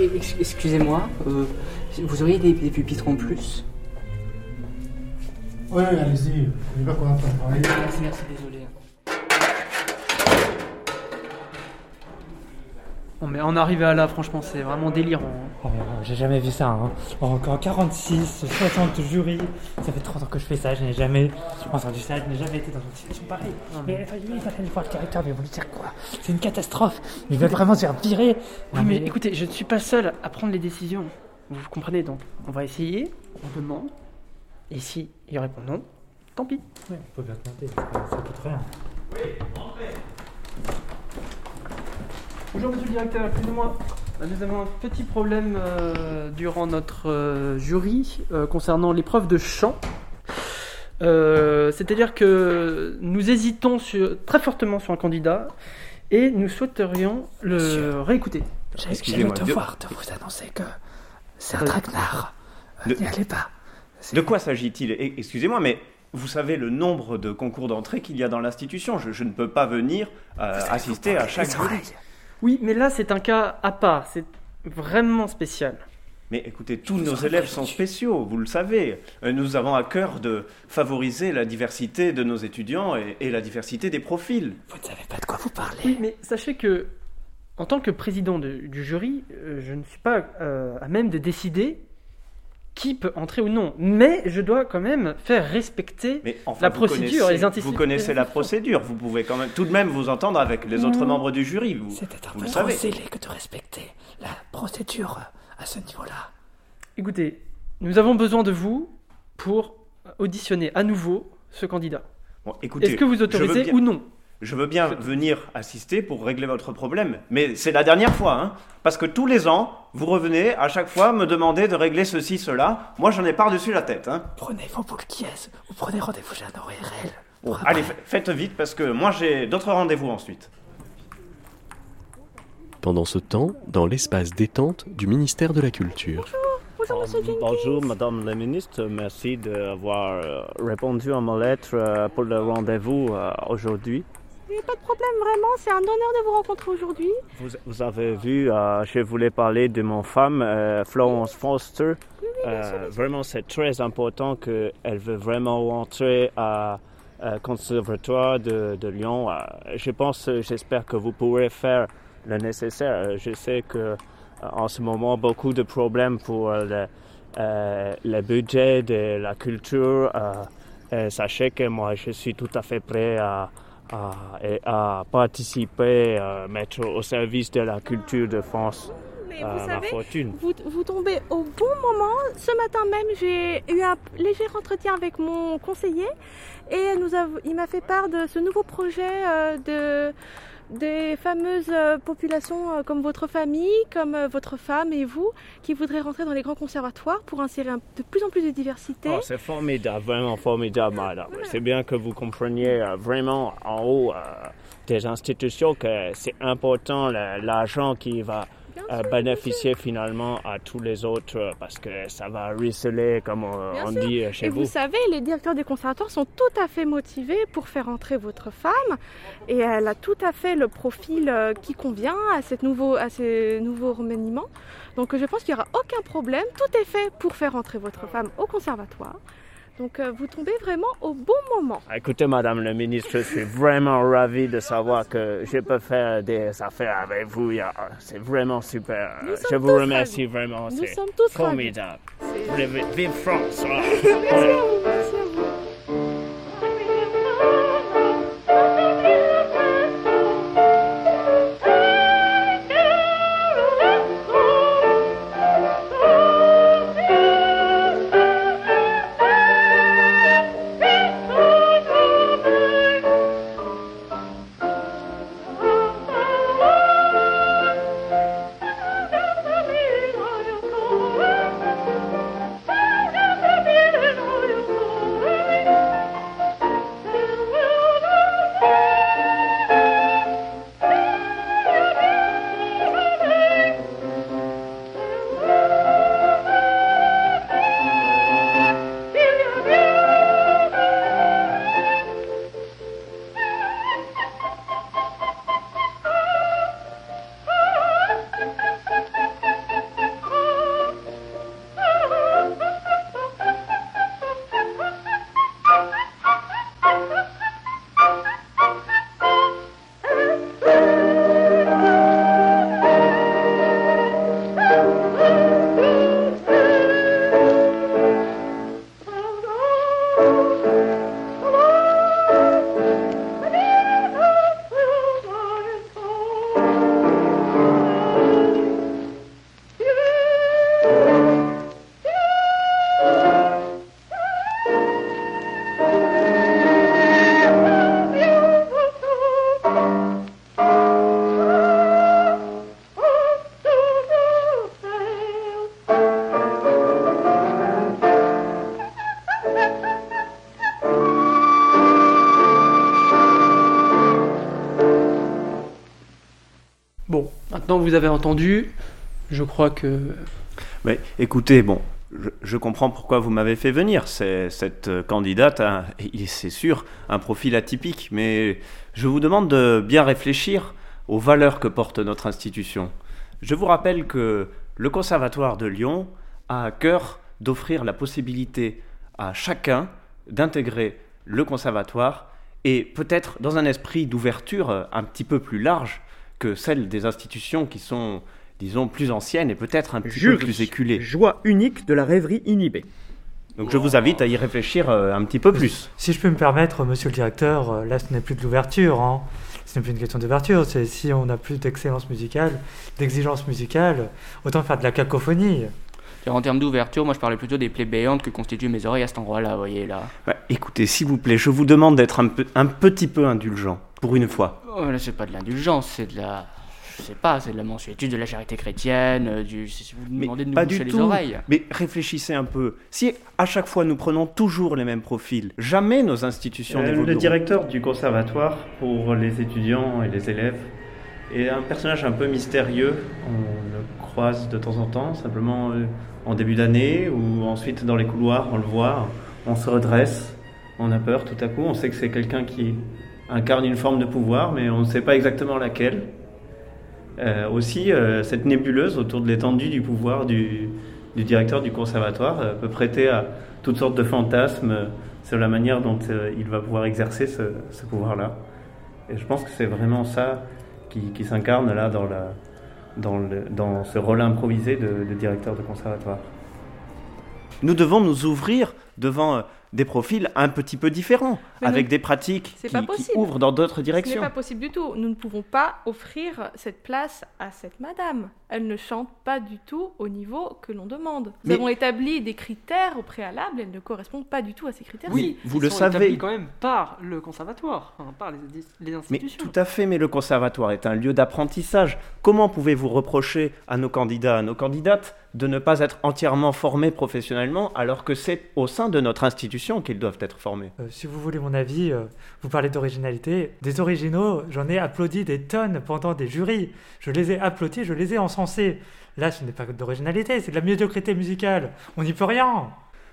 Euh, excusez-moi, euh, vous auriez des, des pupitres en plus ? Ouais, allez-y, on y va qu'on a pas travaillé. Merci, merci, désolé. Bon, mais en arrivé à là, franchement, c'est vraiment délirant. Hein. Oh, j'ai jamais vu ça. Hein. Encore quarante-six, soixante jurys. Ça fait trente ans que je fais ça, je n'ai jamais entendu ça, je n'ai jamais été dans une situation pareille. Non, mais, mais enfin, lui, il fallait le voir le caractère, mais vous lui dire quoi ? C'est une catastrophe. Il va vraiment se faire virer. Oui, mais, mais écoutez, je ne suis pas seul à prendre les décisions. Vous comprenez, donc, on va essayer, on demande. Et si il répond non, tant pis. Oui, on peut bien tenter, ça coûte rien. Oui, entrez. Bonjour monsieur le directeur, excusez-moi. Nous avons un petit problème euh, durant notre euh, jury euh, concernant l'épreuve de chant. Euh, c'est-à-dire que nous hésitons sur, très fortement sur un candidat et nous souhaiterions le monsieur, réécouter. Excusez-moi, j'allais devoir de vous annoncer que c'est un traquenard. Euh, N'y allez pas. C'est... De quoi s'agit-il ? Excusez-moi, mais vous savez le nombre de concours d'entrée qu'il y a dans l'institution. Je, je ne peux pas venir euh, assister à chaque jury. Oui, mais là, c'est un cas à part. C'est vraiment spécial. Mais écoutez, tous nos élèves sont spéciaux, vous le savez. Nous avons à cœur de favoriser la diversité de nos étudiants et, et la diversité des profils. Vous ne savez pas de quoi vous parlez. Oui, mais sachez que, en tant que président de, du jury, euh, je ne suis pas euh, à même de décider... qui peut entrer ou non, mais je dois quand même faire respecter mais enfin, la procédure et les antécédents. Vous connaissez la procédure, vous pouvez quand même tout de même vous entendre avec les autres mmh. membres du jury. Vous, C'était un vous peu le trop scellé que de respecter la procédure à ce niveau-là. Écoutez, nous avons besoin de vous pour auditionner à nouveau ce candidat. Bon, écoutez, est-ce que vous autorisez bien... ou non ? Je veux bien venir assister pour régler votre problème, mais c'est la dernière fois, hein, parce que tous les ans, vous revenez à chaque fois me demander de régler ceci, cela. Moi, j'en ai par-dessus la tête. Hein. Prenez vos boules qui est, ou prenez rendez-vous chez un O R L. Bon, allez, f- faites vite, parce que moi, j'ai d'autres rendez-vous ensuite. Pendant ce temps, dans l'espace détente du ministère de la Culture... Bonjour, monsieur Jenkins. Bonjour, madame la ministre. Merci d'avoir répondu à ma lettre pour le rendez-vous aujourd'hui. Il n'y a pas de problème, vraiment, c'est un honneur de vous rencontrer aujourd'hui. Vous, vous avez vu, euh, je voulais parler de mon femme, euh, Florence Foster. Oui, oui, bien sûr, bien sûr. Euh, vraiment, c'est très important qu'elle veut vraiment entrer à, à Conservatoire de, de Lyon. Je pense, j'espère que vous pourrez faire le nécessaire. Je sais qu'en ce moment, beaucoup de problèmes pour le, euh, le budget de la culture. Euh, sachez que moi, je suis tout à fait prêt à... À, et à participer, à mettre au service de la culture de France mais euh, vous savez, ma fortune. Vous, vous tombez au bon moment. Ce matin même, j'ai eu un léger entretien avec mon conseiller et nous av- il m'a fait part de ce nouveau projet euh, de, des fameuses populations comme votre famille, comme votre femme et vous, qui voudraient rentrer dans les grands conservatoires pour insérer de plus en plus de diversité. Oh, c'est formidable, vraiment formidable, madame. C'est bien que vous compreniez vraiment en haut des institutions que c'est important l'argent qui va Euh, bénéficier finalement à tous les autres parce que ça va ruisseler comme on, on dit chez et vous. Et vous savez, les directeurs des conservatoires sont tout à fait motivés pour faire entrer votre femme et elle a tout à fait le profil qui convient à, cette nouveau, à ces nouveaux remaniements. Donc je pense qu'il n'y aura aucun problème. Tout est fait pour faire entrer votre femme au conservatoire. Donc euh, vous tombez vraiment au bon moment. Écoutez, madame la ministre, je suis vraiment ravi de savoir que je peux faire des affaires avec vous. C'est vraiment super. Je vous remercie ravis. Vraiment. Nous c'est sommes tous formidable. Ravis. Vive France. Merci à vous. Merci à vous. Maintenant, vous avez entendu, je crois que... Mais écoutez, bon, je, je comprends pourquoi vous m'avez fait venir. C'est, cette candidate a, c'est sûr, un profil atypique, mais je vous demande de bien réfléchir aux valeurs que porte notre institution. Je vous rappelle que le Conservatoire de Lyon a à cœur d'offrir la possibilité à chacun d'intégrer le Conservatoire et peut-être dans un esprit d'ouverture un petit peu plus large que celles des institutions qui sont, disons, plus anciennes et peut-être un petit Jury, peu plus éculées. Joie unique de la rêverie inhibée. Donc je vous invite à y réfléchir un petit peu plus. Si je peux me permettre, monsieur le directeur, là ce n'est plus de l'ouverture, hein. Ce n'est plus une question d'ouverture, c'est si on n'a plus d'excellence musicale, d'exigence musicale, autant faire de la cacophonie. En termes d'ouverture, moi je parlais plutôt des plaies béantes que constituent mes oreilles à cet endroit-là, vous voyez là. Bah, écoutez, s'il vous plaît, je vous demande d'être un, peu, un petit peu indulgent, pour une fois. Oh, là, c'est pas de l'indulgence, c'est de la... je sais pas, c'est de la mansuétude, de la charité chrétienne, du... si vous nous demandez de nous boucher les oreilles. Mais réfléchissez un peu. Si à chaque fois nous prenons toujours les mêmes profils, jamais nos institutions n'évolueront. Le directeur du conservatoire, pour les étudiants et les élèves, est un personnage un peu mystérieux. On le croise de temps en temps, simplement... en début d'année, ou ensuite dans les couloirs, on le voit, on se redresse, on a peur tout à coup, on sait que c'est quelqu'un qui incarne une forme de pouvoir, mais on ne sait pas exactement laquelle. Euh, aussi, euh, cette nébuleuse autour de l'étendue du pouvoir du, du directeur du conservatoire euh, peut prêter à toutes sortes de fantasmes euh, sur la manière dont euh, il va pouvoir exercer ce, ce pouvoir-là. Et je pense que c'est vraiment ça qui, qui s'incarne là dans la... Dans, le, dans ce rôle improvisé de, de directeur de conservatoire. Nous devons nous ouvrir devant des profils un petit peu différents, mais avec nous, des pratiques qui, qui ouvrent dans d'autres directions. Ce n'est pas possible du tout. Nous ne pouvons pas offrir cette place à cette madame. Elle ne chante pas du tout au niveau que l'on demande. Nous mais... avons établi des critères au préalable, elles ne correspondent pas du tout à ces critères-ci. Oui, vous Ils le sont savez. Établis quand même par le conservatoire, hein, par les, les institutions. Mais tout à fait, mais le conservatoire est un lieu d'apprentissage. Comment pouvez-vous reprocher à nos candidats, à nos candidates, de ne pas être entièrement formés professionnellement, alors que c'est au sein de notre institution qu'ils doivent être formés. Euh, si vous voulez mon avis, euh, vous parlez d'originalité. Des originaux, j'en ai applaudi des tonnes pendant des jurys. Je les ai applaudis, je les ai encensés. Là, ce n'est pas d'originalité, c'est de la médiocrité musicale. On n'y peut rien.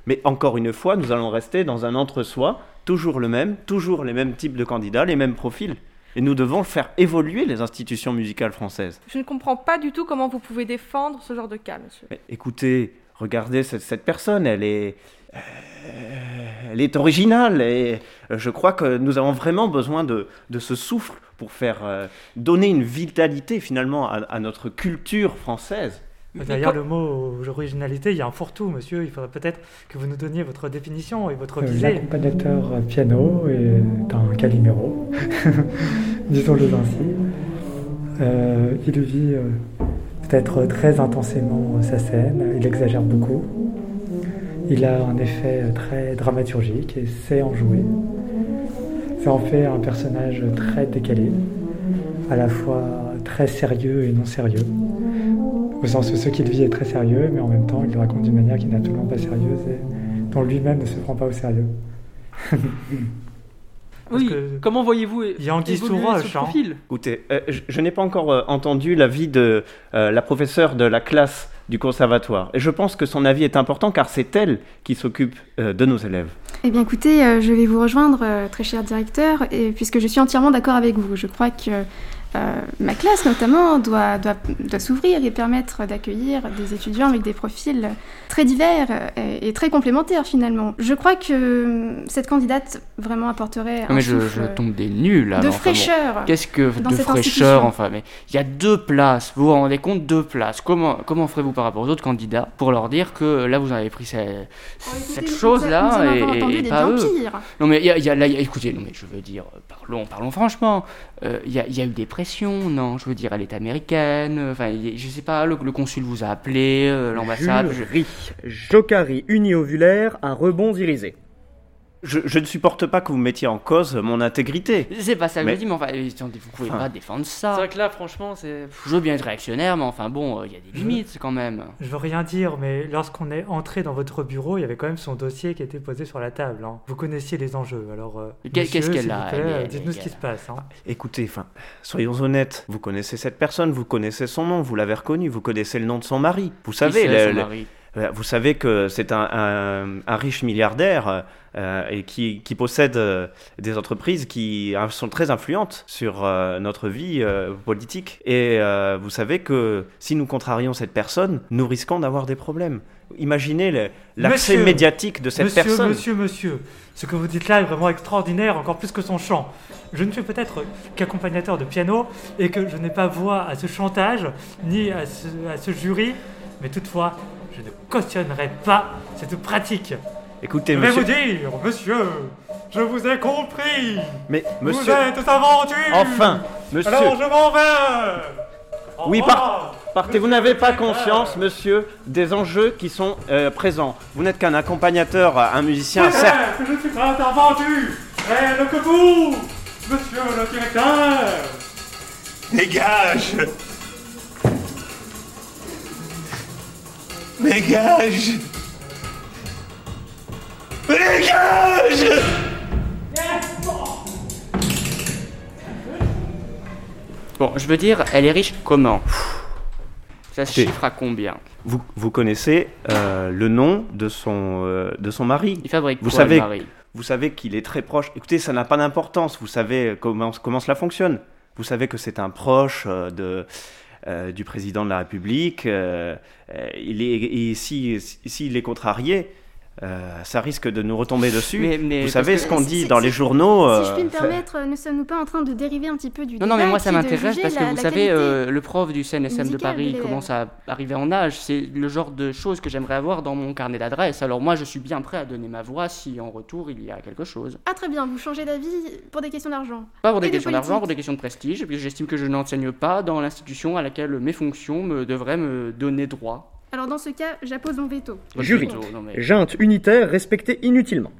Mais encore une fois, nous allons rester dans un entre-soi, toujours le même, toujours les mêmes types de candidats, les mêmes profils. Et nous devons faire évoluer les institutions musicales françaises. Je ne comprends pas du tout comment vous pouvez défendre ce genre de cas, monsieur. Mais écoutez, regardez cette, cette personne, elle est, euh, elle est originale. Et je crois que nous avons vraiment besoin de, de ce souffle pour faire euh, donner une vitalité finalement à, à notre culture française. Derrière le mot « originalité », il y a un fourre-tout, monsieur. Il faudrait peut-être que vous nous donniez votre définition et votre visée. L'accompagnateur piano est un caliméro, disons-le ainsi. Euh, il vit euh, peut-être très intensément sa scène, il exagère beaucoup. Il a un effet très dramaturgique et sait en jouer. Ça en fait un personnage très décalé, à la fois très sérieux et non sérieux. Au sens où ce qu'il vit est très sérieux, mais en même temps, il le raconte d'une manière qui n'est absolument pas sérieuse et dont lui-même ne se prend pas au sérieux. Oui, comment voyez-vous é- Il y a anguille sous roche, hein. Écoutez, euh, je, je n'ai pas encore euh, entendu l'avis de euh, la professeure de la classe du conservatoire. Et je pense que son avis est important, car c'est elle qui s'occupe euh, de nos élèves. Eh bien, écoutez, euh, je vais vous rejoindre, euh, très cher directeur, et, puisque je suis entièrement d'accord avec vous. Je crois que... Euh, ma classe notamment doit, doit, doit s'ouvrir et permettre d'accueillir des étudiants avec des profils très divers et, et très complémentaires finalement. Je crois que cette candidate vraiment apporterait un mais je, je tombe des nuls là, de enfin, fraîcheur. Bon, qu'est-ce que de fraîcheur enfin mais il y a deux places. Vous vous rendez compte deux places. Comment comment ferez-vous par rapport aux autres candidats pour leur dire que là vous avez pris cette, oh, écoutez, cette chose là et, et, et pas eux. Pires. Non mais il y a, y a là y a, écoutez non mais je veux dire parlons parlons franchement il euh, y a il y a eu des pré- Non, je veux dire, elle est américaine. Enfin, je sais pas, le, le consul vous a appelé, euh, l'ambassade. Jules je ris. Jocari uniovulaire à rebonds irisés. Je, je ne supporte pas que vous mettiez en cause mon intégrité. C'est pas ça que mais... je dis, mais enfin, vous pouvez enfin... pas défendre ça. C'est vrai que là, franchement, c'est. Je veux bien être réactionnaire, mais enfin bon, il euh, y a des limites je... quand même. Je veux rien dire, mais lorsqu'on est entré dans votre bureau, il y avait quand même son dossier qui était posé sur la table. Hein. Vous connaissiez les enjeux, alors. Euh, Qu'est-ce monsieur, qu'elle a plaît, elle, elle, Dites-nous elle, ce qui elle, se passe. Hein. Écoutez, enfin, soyons honnêtes. Vous connaissez cette personne, vous connaissez son nom, vous l'avez reconnu, vous connaissez le nom de son mari. Vous savez, le, son mari. Le, vous savez que c'est un, un, un riche milliardaire. Euh, et qui, qui possède euh, des entreprises qui euh, sont très influentes sur euh, notre vie euh, politique. Et euh, vous savez que si nous contrarions cette personne, nous risquons d'avoir des problèmes. Imaginez le, l'accès monsieur, médiatique de cette monsieur, personne. Monsieur, monsieur, monsieur, ce que vous dites là est vraiment extraordinaire, encore plus que son chant. Je ne suis peut-être qu'accompagnateur de piano et que je n'ai pas voix à ce chantage, ni à ce, à ce jury, mais toutefois, je ne cautionnerai pas cette pratique. Écoutez, monsieur... Je vais vous dire, monsieur, je vous ai compris. Mais, monsieur... Vous êtes aventus. Enfin, monsieur... Alors je m'en vais. Au oui, par... partez, monsieur... vous n'avez pas conscience, monsieur, des enjeux qui sont euh, présents. Vous n'êtes qu'un accompagnateur, un musicien, certes... Certes... Je suis très interventu. Rien que vous, monsieur le directeur. Dégage. Dégage. Dégage ! Bon, je veux dire, elle est riche comment ? Ça se chiffre à combien ? Vous, vous connaissez euh, le nom de son, euh, de son mari. Il fabrique vous quoi, savez, le mari ? Vous savez qu'il est très proche. Écoutez, ça n'a pas d'importance. Vous savez comment, comment cela fonctionne. Vous savez que c'est un proche euh, de... Euh, du président de la République. Euh, euh, il est, et si, si, s'il est contrarié... Euh, ça risque de nous retomber dessus. Mais, mais vous savez ce qu'on dit c'est, dans c'est, les journaux. Euh... Si je puis me permettre, ne sommes-nous pas en train de dériver un petit peu du non, débat? Non, non, mais moi ça m'intéresse parce la, que vous savez, euh, le prof du C N S M de Paris les... commence à arriver en âge. C'est le genre de choses que j'aimerais avoir dans mon carnet d'adresses. Alors moi, je suis bien prêt à donner ma voix si en retour il y a quelque chose. Ah très bien, vous changez d'avis pour des questions d'argent? Pas pour des questions de d'argent, pour des questions de prestige. Et puis j'estime que je n'enseigne pas dans l'institution à laquelle mes fonctions me, devraient me donner droit. Alors dans ce cas, j'appose mon veto. Jury, non, mais... junte unitaire respectée inutilement.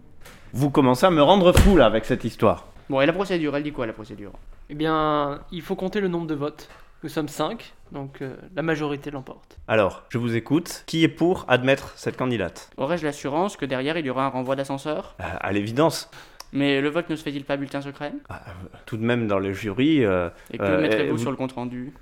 Vous commencez à me rendre fou là avec cette histoire. Bon, et la procédure, elle dit quoi la procédure? Eh bien, il faut compter le nombre de votes. Nous sommes cinq, donc euh, la majorité l'emporte. Alors, je vous écoute. Qui est pour admettre cette candidate? Aurais-je l'assurance que derrière il y aura un renvoi d'ascenseur? euh, À l'évidence. Mais le vote ne se fait-il pas bulletin secret? ah, euh, Tout de même dans le jury... Euh, et que euh, mettrez-vous vous... sur le compte-rendu?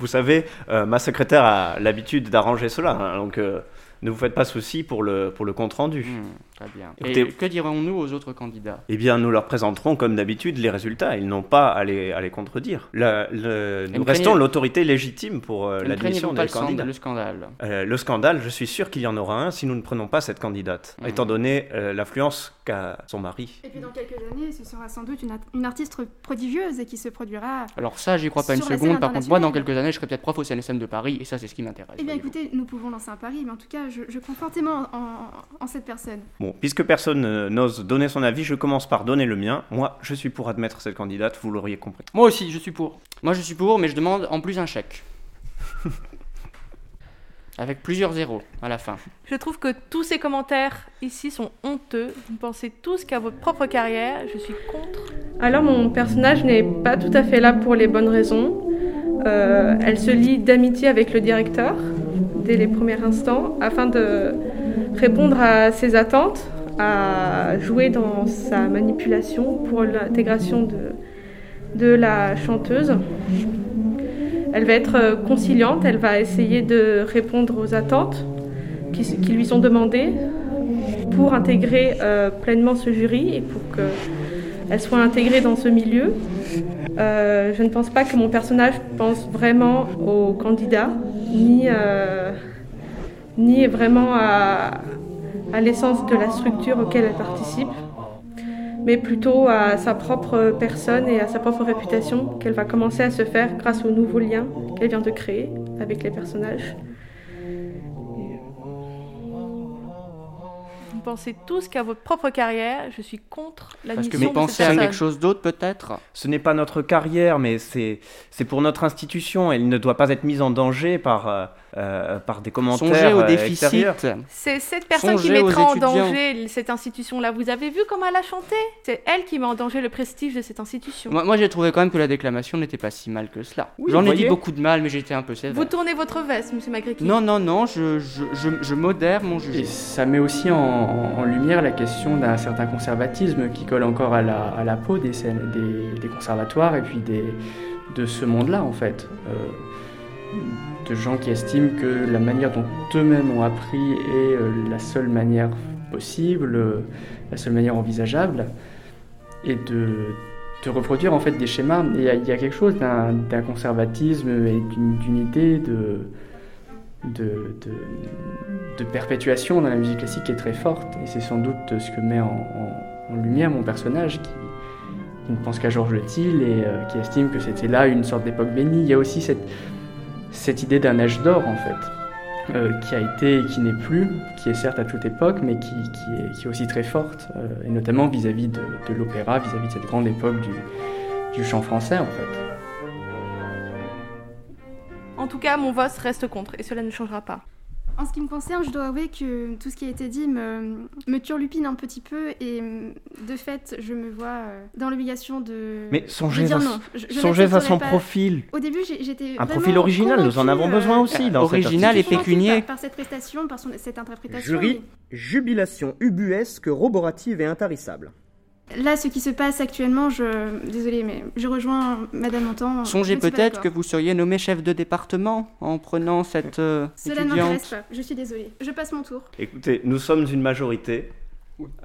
Vous savez, euh, ma secrétaire a l'habitude d'arranger cela, hein, donc euh, ne vous faites pas souci pour le, pour le compte-rendu. Mmh, très bien. Écoutez, et que dirons-nous aux autres candidats? Eh bien, nous leur présenterons comme d'habitude les résultats. Ils n'ont pas à les, à les contredire. Le, le, nous restons craignez... l'autorité légitime pour euh, l'admission des candidats. Le scandale euh, Le scandale, je suis sûr qu'il y en aura un si nous ne prenons pas cette candidate, mmh. étant donné euh, l'affluence qu'a son mari. Et puis dans quelques années, ce sera sans doute une, art- une artiste prodigieuse et qui se produira... Alors ça, j'y crois pas une seconde. Par contre, moi, dans quelques années, je serai peut-être prof au C N S M de Paris, et ça, c'est ce qui m'intéresse. Eh bien, écoutez, nous pouvons lancer un pari, mais en tout cas, Je, je crois fortement en, en, en cette personne. Bon, puisque personne euh, n'ose donner son avis, je commence par donner le mien. Moi, je suis pour admettre cette candidate, vous l'auriez compris. Moi aussi, je suis pour. Moi, je suis pour, mais je demande en plus un chèque. Avec plusieurs zéros à la fin. Je trouve que tous ces commentaires ici sont honteux. Vous pensez tous qu'à votre propre carrière, je suis contre. Alors, mon personnage n'est pas tout à fait là pour les bonnes raisons. Euh, elle se lie d'amitié avec le directeur dès les premiers instants afin de répondre à ses attentes, à jouer dans sa manipulation pour l'intégration de, de la chanteuse. Elle va être conciliante, elle va essayer de répondre aux attentes qui, qui lui sont demandées pour intégrer euh, pleinement ce jury et pour qu'elle soit intégrée dans ce milieu. Euh, je ne pense pas que mon personnage pense vraiment au candidat, ni, euh, ni vraiment à, à l'essence de la structure auquel elle participe, mais plutôt à sa propre personne et à sa propre réputation qu'elle va commencer à se faire grâce aux nouveaux liens qu'elle vient de créer avec les personnages. Vous pensez tous qu'à votre propre carrière, je suis contre l'admission de cette personne. Parce que vous pensez à quelque chose d'autre peut-être? Ce n'est pas notre carrière, mais c'est, c'est pour notre institution. Elle ne doit pas être mise en danger par, euh, par des commentaires extérieurs. Songez au déficit. Extérieurs. C'est cette personne Songez qui mettra en danger cette institution-là. Vous avez vu comment elle a chanté? C'est elle qui met en danger le prestige de cette institution. Moi, moi j'ai trouvé quand même que la déclamation n'était pas si mal que cela. Oui, J'en ai dit beaucoup de mal, mais j'étais un peu sévère. Vous tournez votre veste, monsieur Magrecki? Non, non, non, je, je, je, je modère mon jugement. Et ça met aussi en... en lumière la question d'un certain conservatisme qui colle encore à la, à la peau des, scènes, des, des conservatoires et puis des, de ce monde-là, en fait. Euh, de gens qui estiment que la manière dont eux-mêmes ont appris est euh, la seule manière possible, euh, la seule manière envisageable, et de, de reproduire en fait des schémas. Il y a, il y a quelque chose d'un, d'un conservatisme et d'une, d'une idée de... De, de, de perpétuation dans la musique classique qui est très forte, et c'est sans doute ce que met en, en, en lumière mon personnage qui, qui ne pense qu'à Georges Thill et euh, qui estime que c'était là une sorte d'époque bénie. Il y a aussi cette, cette idée d'un âge d'or en fait, euh, qui a été et qui n'est plus, qui est certes à toute époque mais qui, qui, est, qui est aussi très forte, euh, et notamment vis-à-vis de, de l'opéra, vis-à-vis de cette grande époque du, du chant français en fait. En tout cas, mon vote reste contre, et cela ne changera pas. En ce qui me concerne, je dois avouer que tout ce qui a été dit me, me turlupine un petit peu, et de fait, je me vois dans l'obligation de... Mais songez, de dire à, non, je, je songez à son pas. profil. Au début, j'étais Un profil original, nous en avons besoin aussi. Euh, dans original cette et pécunier. Par, par cette prestation, par son, cette interprétation. Jury, mais... jubilation ubuesque, roborative et intarissable. Là, ce qui se passe actuellement, je... Désolée, mais je rejoins Madame Hontan. Songez peut-être que vous seriez nommé chef de département en prenant cette euh, Cela étudiante. N'intéresse pas, je suis désolée. Je passe mon tour. Écoutez, nous sommes une majorité,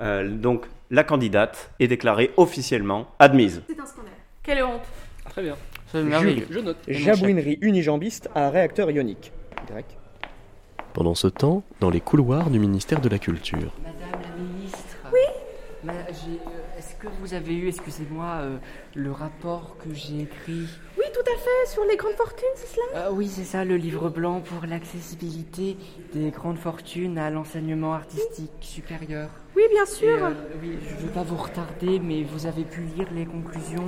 euh, donc la candidate est déclarée officiellement admise. C'est un scandale. Quelle honte. Très bien. C'est merveilleux. Je note. Jabouinerie unijambiste à réacteur ionique. Direct. Pendant ce temps, dans les couloirs du ministère de la Culture. Madame la ministre. Oui. Ma, j'ai, euh, est-ce que vous avez eu, excusez-moi, euh, le rapport que j'ai écrit? Oui, tout à fait, sur les grandes fortunes, c'est cela? euh, Oui, c'est ça, le livre blanc pour l'accessibilité des grandes fortunes à l'enseignement artistique oui. supérieur. Oui, bien sûr. Et, euh, oui, je ne veux pas vous retarder, mais vous avez pu lire les conclusions?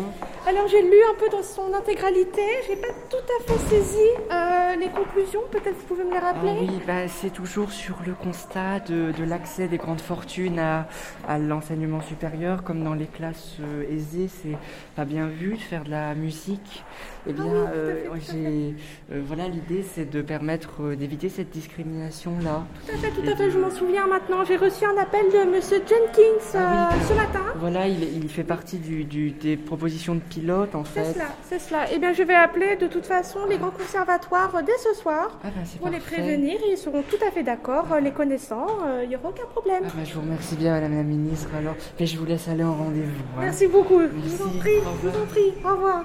Alors, j'ai lu un peu dans son intégralité. Je n'ai pas tout à fait saisi euh, les conclusions. Peut-être vous pouvez me les rappeler? Ah, oui, bah, c'est toujours sur le constat de, de l'accès des grandes fortunes à, à l'enseignement supérieur. Comme dans les classes euh, aisées, c'est pas bien vu de faire de la musique. Eh bien, ah, oui, euh, j'ai, euh, voilà, l'idée, c'est de permettre euh, d'éviter cette discrimination-là. Tout à fait, tout Et à fait. De... Je m'en souviens maintenant. J'ai reçu un appel de Monsieur Jenkins euh, ah oui, ce matin. Voilà, il, il fait partie du, du, des propositions de pilote en fait. C'est cela, c'est cela. Eh bien, je vais appeler de toute façon les grands conservatoires dès ce soir ah ben, pour parfait. les prévenir. Ils seront tout à fait d'accord, les connaissant. Il euh, n'y aura aucun problème. Ah ben, je vous remercie bien, Madame la Ministre. Alors, mais je vous laisse aller en rendez-vous. Hein. Merci beaucoup. Merci. Je vous en prie. Je vous en prie. Au revoir.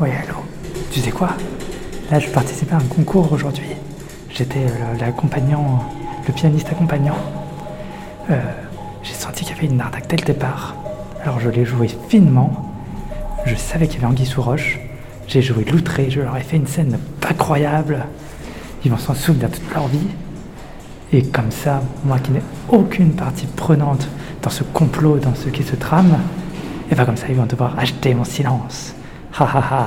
Oui, allô. Tu sais quoi ? Là, je participais à un concours aujourd'hui. J'étais l'accompagnant, le pianiste accompagnant. Euh, j'ai senti qu'il y avait une arnaque dès le départ. Alors je l'ai joué finement. Je savais qu'il y avait anguille sous roche. J'ai joué l'outré. Je leur ai fait une scène pas croyable. Ils vont s'en souvenir toute leur vie. Et comme ça, moi qui n'ai aucune partie prenante dans ce complot, dans ce qui se trame, et bien comme ça, ils vont devoir acheter mon silence. Ha ha ha.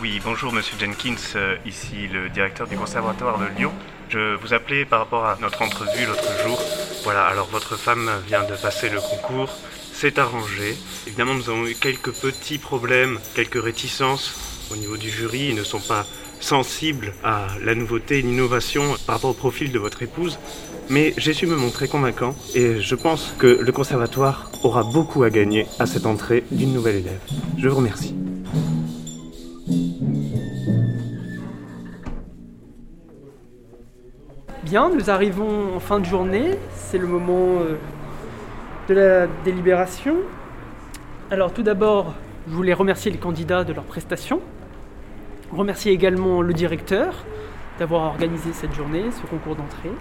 Oui, bonjour Monsieur Jenkins, euh, ici le directeur du Conservatoire de Lyon. Je vous appelais par rapport à notre entrevue l'autre jour. Voilà, alors votre femme vient de passer le concours, c'est arrangé. Évidemment, nous avons eu quelques petits problèmes, quelques réticences au niveau du jury. Ils ne sont pas sensibles à la nouveauté et l'innovation par rapport au profil de votre épouse. Mais j'ai su me montrer convaincant et je pense que le Conservatoire aura beaucoup à gagner à cette entrée d'une nouvelle élève. Je vous remercie. Bien, nous arrivons en fin de journée, c'est le moment de la délibération. Alors tout d'abord, je voulais remercier les candidats de leur prestation, remercier également le directeur d'avoir organisé cette journée, ce concours d'entrée.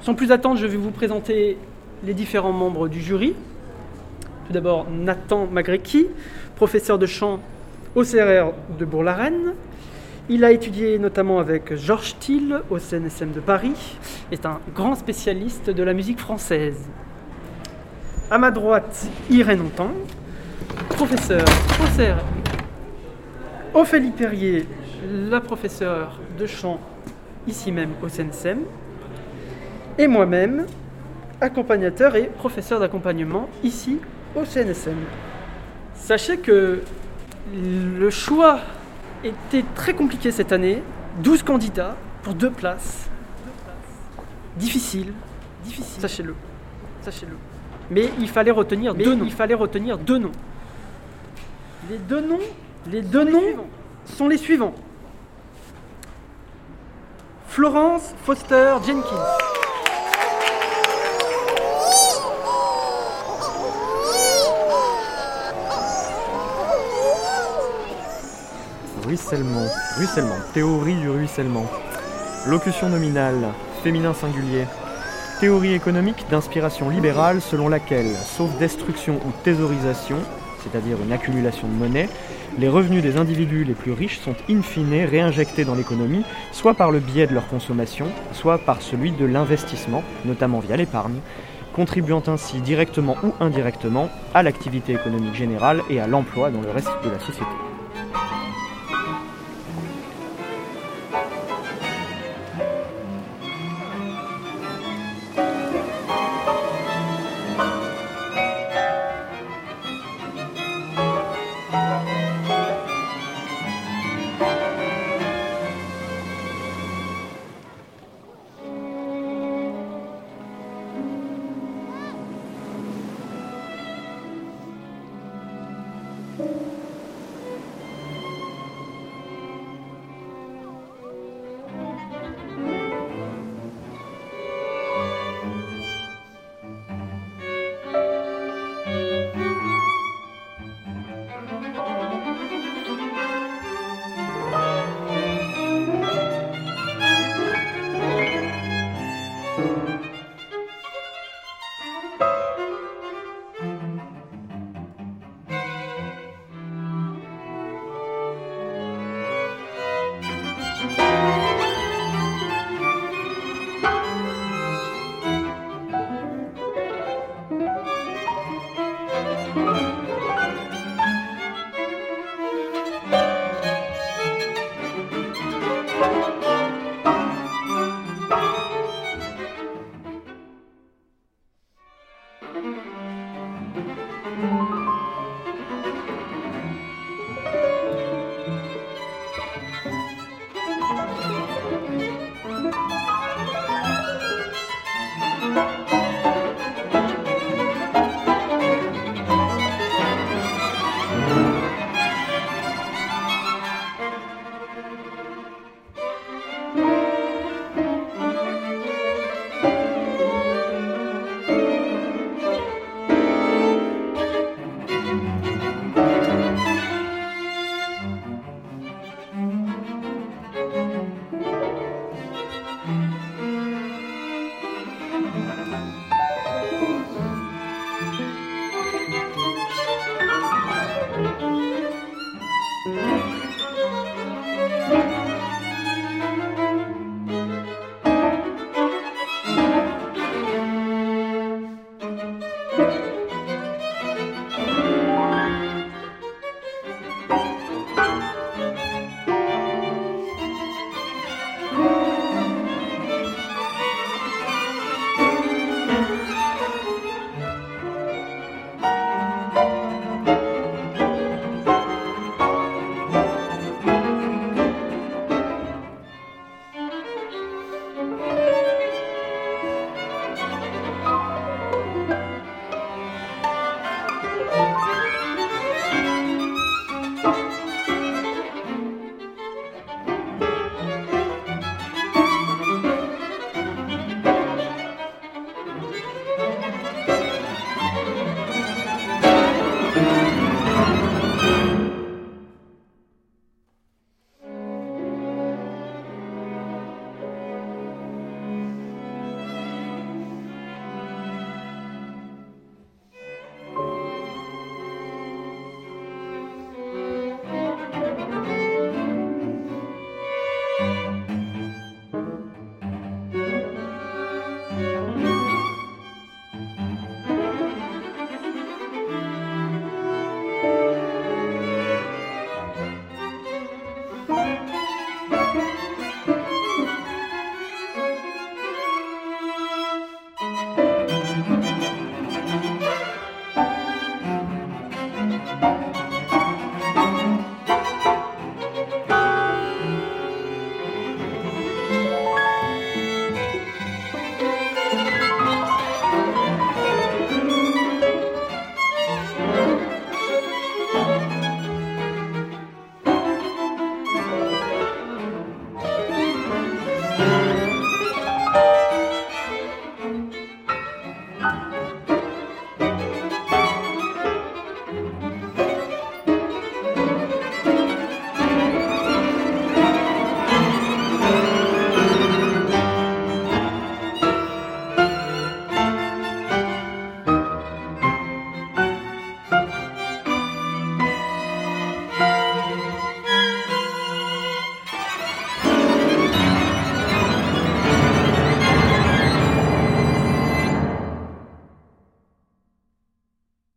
Sans plus attendre, je vais vous présenter les différents membres du jury. Tout d'abord, Nathan Magrecki, professeur de chant au C R R de Bourg-la-Reine. Il a étudié notamment avec Georges Thill au C N S M de Paris, est un grand spécialiste de la musique française. À ma droite, Irène Hontan, professeure au C R R. Ophélie Perrier, la professeure de chant ici même au C N S M. Et moi-même, accompagnateur et professeur d'accompagnement ici au C N S M. Sachez que le choix était très compliqué cette année, douze candidats pour deux places. Difficile, difficile. Sachez-le, sachez-le. Mais il fallait retenir deux noms. Il fallait retenir deux noms. Les deux noms, les deux noms sont les suivants. Florence Foster Jenkins. Ruissellement, ruissellement, théorie du ruissellement, locution nominale, féminin singulier, théorie économique d'inspiration libérale selon laquelle, sauf destruction ou thésaurisation, c'est-à-dire une accumulation de monnaie, les revenus des individus les plus riches sont in fine réinjectés dans l'économie, soit par le biais de leur consommation, soit par celui de l'investissement, notamment via l'épargne, contribuant ainsi directement ou indirectement à l'activité économique générale et à l'emploi dans le reste de la société. Thank you.